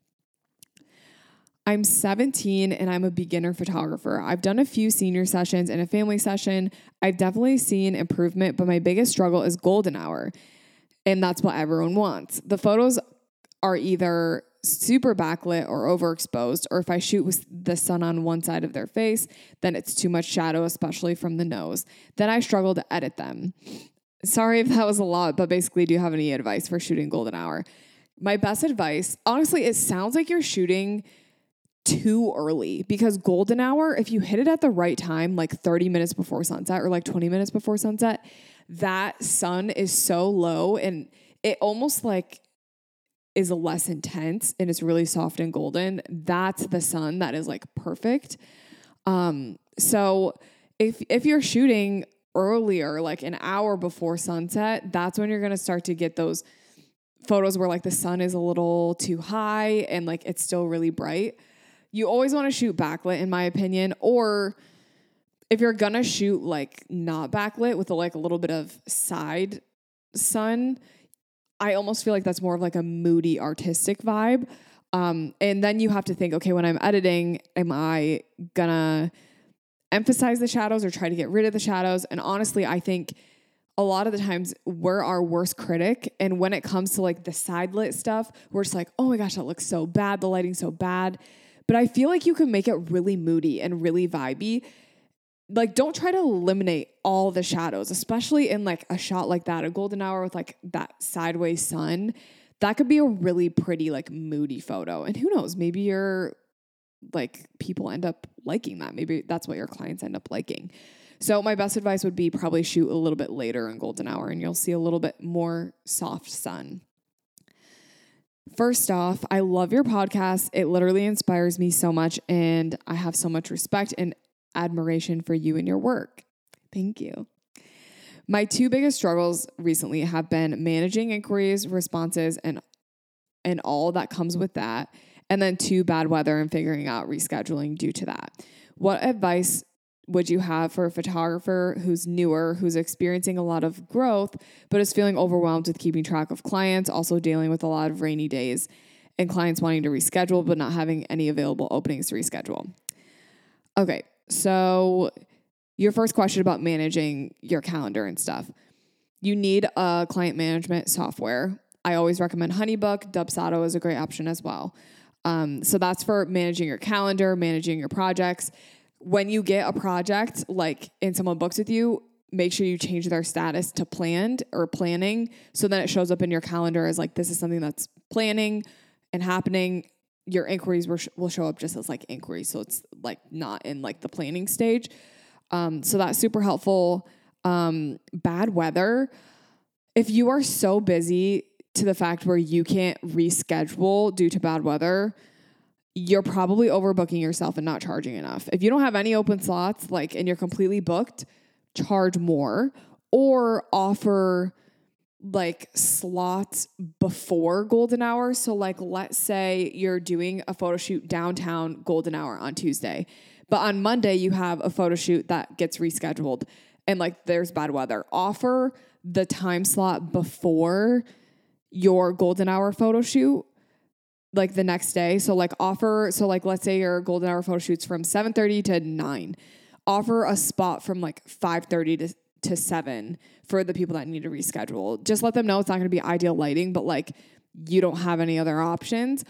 I'm seventeen and I'm a beginner photographer. I've done a few senior sessions and a family session. I've definitely seen improvement, but my biggest struggle is golden hour. And that's what everyone wants. The photos are either super backlit or overexposed, or if I shoot with the sun on one side of their face, then it's too much shadow, especially from the nose. Then I struggle to edit them. Sorry if that was a lot, but basically, do you have any advice for shooting golden hour? My best advice, honestly, it sounds like you're shooting too early, because golden hour, if you hit it at the right time, like thirty minutes before sunset or like twenty minutes before sunset, that sun is so low and it almost like is less intense and it's really soft and golden. That's the sun that is like perfect. Um, so if, if you're shooting earlier, like an hour before sunset, that's when you're going to start to get those photos where like the sun is a little too high and like it's still really bright. You always want to shoot backlit, in my opinion, or if you're going to shoot like not backlit with a, like a little bit of side sun, I almost feel like that's more of like a moody artistic vibe. Um, and then you have to think, okay, when I'm editing, am I going to emphasize the shadows or try to get rid of the shadows? And honestly, I think a lot of the times we're our worst critic. And when it comes to like the side lit stuff, we're just like, oh my gosh, that looks so bad. The lighting's so bad. But I feel like you can make it really moody and really vibey. Like, don't try to eliminate all the shadows, especially in like a shot like that, a golden hour with like that sideways sun. That could be a really pretty, like moody photo. And who knows, maybe you're like, people end up liking that. Maybe that's what your clients end up liking. So my best advice would be probably shoot a little bit later in golden hour and you'll see a little bit more soft sun. First off, I love your podcast. It literally inspires me so much, and I have so much respect and admiration for you and your work. Thank you. My two biggest struggles recently have been managing inquiries, responses, and and all that comes with that, and then two, bad weather and figuring out rescheduling due to that. What advice would you have for a photographer who's newer, who's experiencing a lot of growth, but is feeling overwhelmed with keeping track of clients, also dealing with a lot of rainy days and clients wanting to reschedule, but not having any available openings to reschedule? Okay, so your first question about managing your calendar and stuff. You need a client management software. I always recommend HoneyBook. Dubsado is a great option as well. Um, so that's for managing your calendar, managing your projects. When you get a project, like, and someone books with you, make sure you change their status to planned or planning, so that it shows up in your calendar as like, this is something that's planning and happening. Your inquiries will show up just as like inquiries, so it's like not in like the planning stage. Um, so that's super helpful. Um, bad weather. If you are so busy to the fact where you can't reschedule due to bad weather, you're probably overbooking yourself and not charging enough. If you don't have any open slots, like, and you're completely booked, charge more or offer like slots before golden hour. So like, let's say you're doing a photo shoot downtown golden hour on Tuesday, but on Monday you have a photo shoot that gets rescheduled and like there's bad weather. Offer the time slot before your golden hour photo shoot, like the next day. So like offer, so like, let's say your golden hour photo shoots from seven thirty to nine, offer a spot from like five thirty to, to seven for the people that need to reschedule. Just let them know it's not going to be ideal lighting, but like you don't have any other options.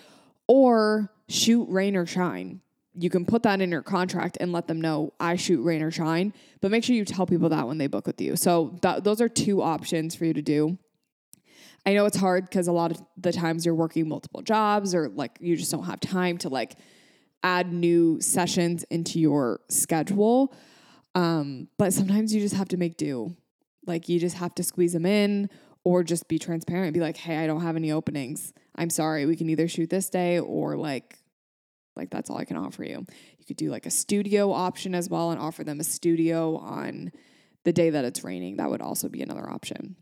Or shoot rain or shine. You can put that in your contract and let them know, I shoot rain or shine, but make sure you tell people that when they book with you. So th- those are two options for you to do. I know it's hard because a lot of the times you're working multiple jobs, or like you just don't have time to like add new sessions into your schedule. Um, but sometimes you just have to make do. Like you just have to squeeze them in, or just be transparent and be like, hey, I don't have any openings. I'm sorry. We can either shoot this day or like, like that's all I can offer you. You could do like a studio option as well and offer them a studio on the day that it's raining. That would also be another option.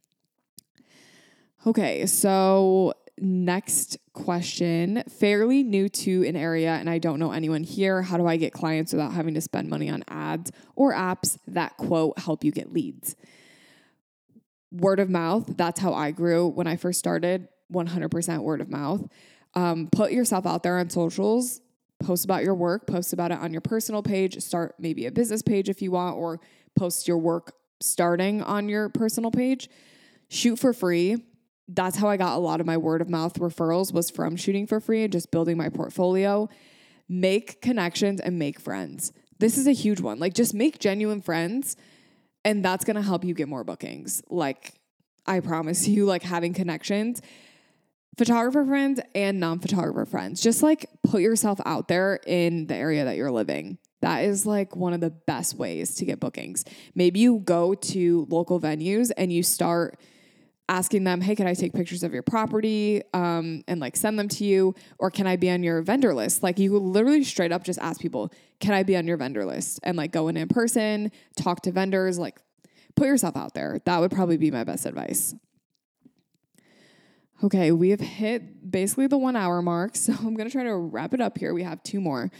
Okay, so next question. Fairly new to an area and I don't know anyone here. How do I get clients without having to spend money on ads or apps that, quote, help you get leads? Word of mouth. That's how I grew when I first started. one hundred percent word of mouth. Um, put yourself out there on socials. post about your work, post about it on your personal page, start maybe a business page if you want, or post your work starting on your personal page. Shoot for free. That's how I got a lot of my word of mouth referrals, was from shooting for free and just building my portfolio. Make connections and make friends. This is a huge one. Like, just make genuine friends, and that's going to help you get more bookings. Like, I promise you, like, having connections, photographer friends and non-photographer friends, just like put yourself out there in the area that you're living. That is like one of the best ways to get bookings. Maybe you go to local venues and you start asking them, hey, can I take pictures of your property um, and like send them to you? Or can I be on your vendor list? Like, you literally straight up just ask people, can I be on your vendor list? And like go in in person, talk to vendors, like put yourself out there. That would probably be my best advice. Okay, we have hit basically the one hour mark, so I'm going to try to wrap it up here. We have two more.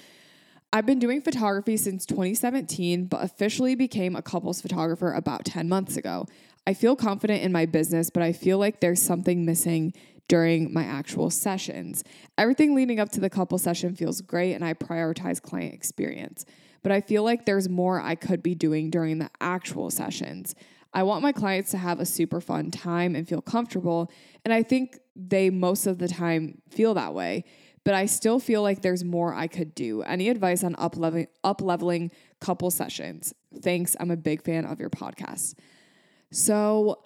I've been doing photography since twenty seventeen, but officially became a couples photographer about ten months ago. I feel confident in my business, but I feel like there's something missing during my actual sessions. Everything leading up to the couple session feels great, and I prioritize client experience, but I feel like there's more I could be doing during the actual sessions. I want my clients to have a super fun time and feel comfortable, and I think they most of the time feel that way, but I still feel like there's more I could do. Any advice on up-leveling, up-leveling couple sessions? Thanks. I'm a big fan of your podcast. So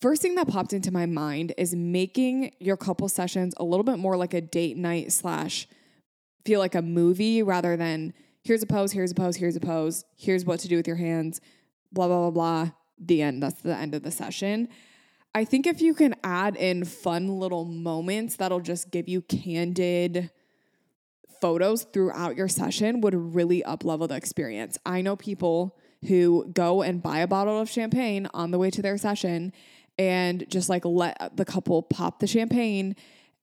first thing that popped into my mind is making your couple sessions a little bit more like a date night slash feel like a movie, rather than here's a pose, here's a pose, here's a pose, here's what to do with your hands, blah, blah, blah, blah. The end. That's the end of the session. I think if you can add in fun little moments that'll just give you candid photos throughout your session would really up-level the experience. I know people who go and buy a bottle of champagne on the way to their session and just like let the couple pop the champagne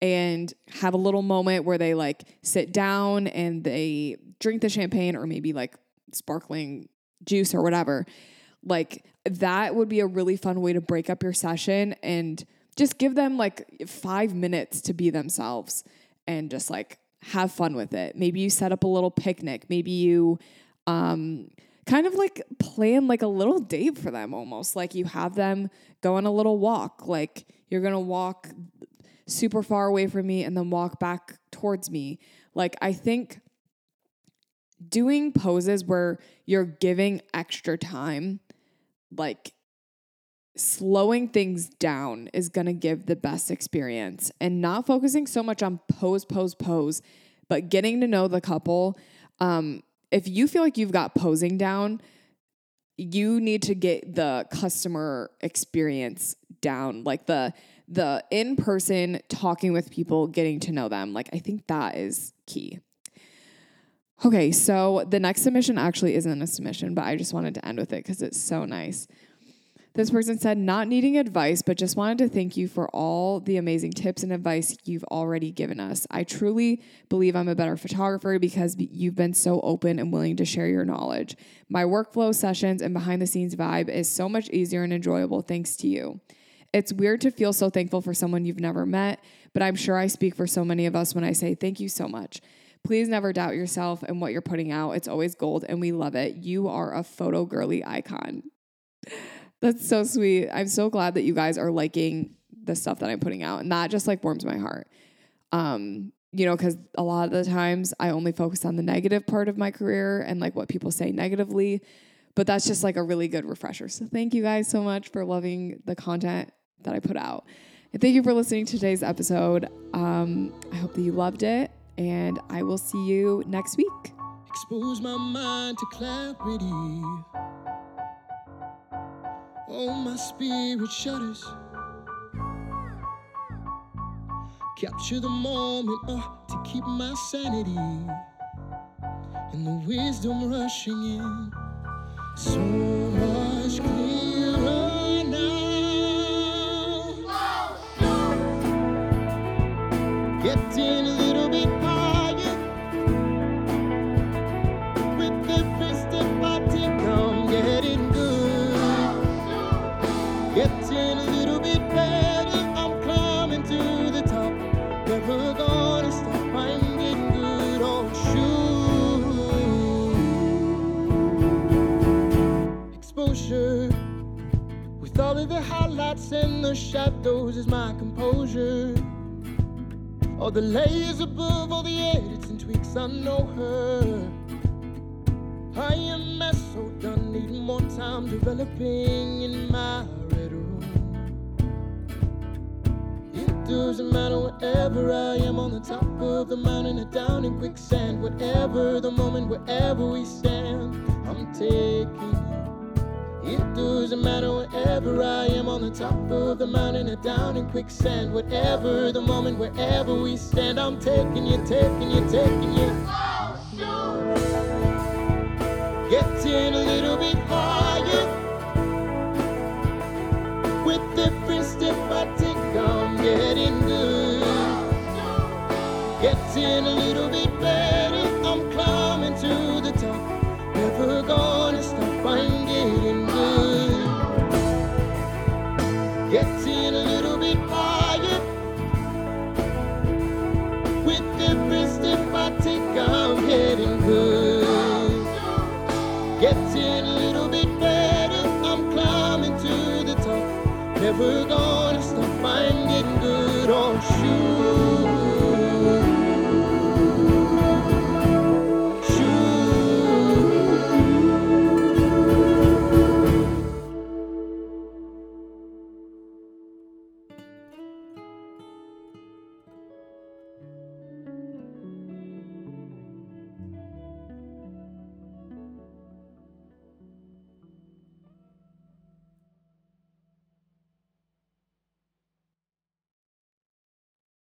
and have a little moment where they like sit down and they drink the champagne or maybe like sparkling juice or whatever. Like, that would be a really fun way to break up your session and just give them like five minutes to be themselves and just like have fun with it. Maybe you set up a little picnic. Maybe you um, kind of like plan like a little date for them almost. Like, you have them go on a little walk. Like, you're going to walk super far away from me and then walk back towards me. Like, I think doing poses where you're giving extra time, like slowing things down, is going to give the best experience, and not focusing so much on pose, pose, pose, but getting to know the couple. Um, if you feel like you've got posing down, you need to get the customer experience down, like the, the in-person talking with people, getting to know them. Like, I think that is key. Okay, so the next submission actually isn't a submission, but I just wanted to end with it because it's so nice. This person said, not needing advice, but just wanted to thank you for all the amazing tips and advice you've already given us. I truly believe I'm a better photographer because you've been so open and willing to share your knowledge. My workflow sessions and behind-the-scenes vibe is so much easier and enjoyable thanks to you. It's weird to feel so thankful for someone you've never met, but I'm sure I speak for so many of us when I say thank you so much. Please never doubt yourself and what you're putting out. It's always gold, and we love it. You are a photo girly icon. That's so sweet. I'm so glad that you guys are liking the stuff that I'm putting out, and that just like warms my heart. Um, you know, because a lot of the times I only focus on the negative part of my career and like what people say negatively, but that's just like a really good refresher. So thank you guys so much for loving the content that I put out. And thank you for listening to today's episode. Um, I hope that you loved it. And I will see you next week. Expose my mind to clarity. Oh, my spirit shudders. Capture the moment oh, to keep my sanity. And the wisdom rushing in. So much clearer now. Oh, no. Getting a little bit getting a little bit better, I'm climbing to the top, never gonna stop, I'm getting good, oh shoot. darkness and the shadows is my composure. All the layers above, all the edits and tweaks, I know her. I am so done, need more time developing in my red room. It doesn't matter wherever I am, on the top of the mountain or down in quicksand. Whatever the moment, wherever we stand, I'm taking you. It doesn't matter wherever I am, on the top of the mountain or down in quicksand. Whatever the moment, wherever we stand, I'm taking you, taking you, taking you. Oh, shoot! Getting a little bit higher. With every step I take, I'm getting good. Getting a little bit better. I'm climbing to the top. Never gonna stop. I'm getting good. Getting a little bit higher. With every step I take, I'm getting good. Getting a little bit better, I'm climbing to the top. Never gonna stop, I'm getting good, oh shoot.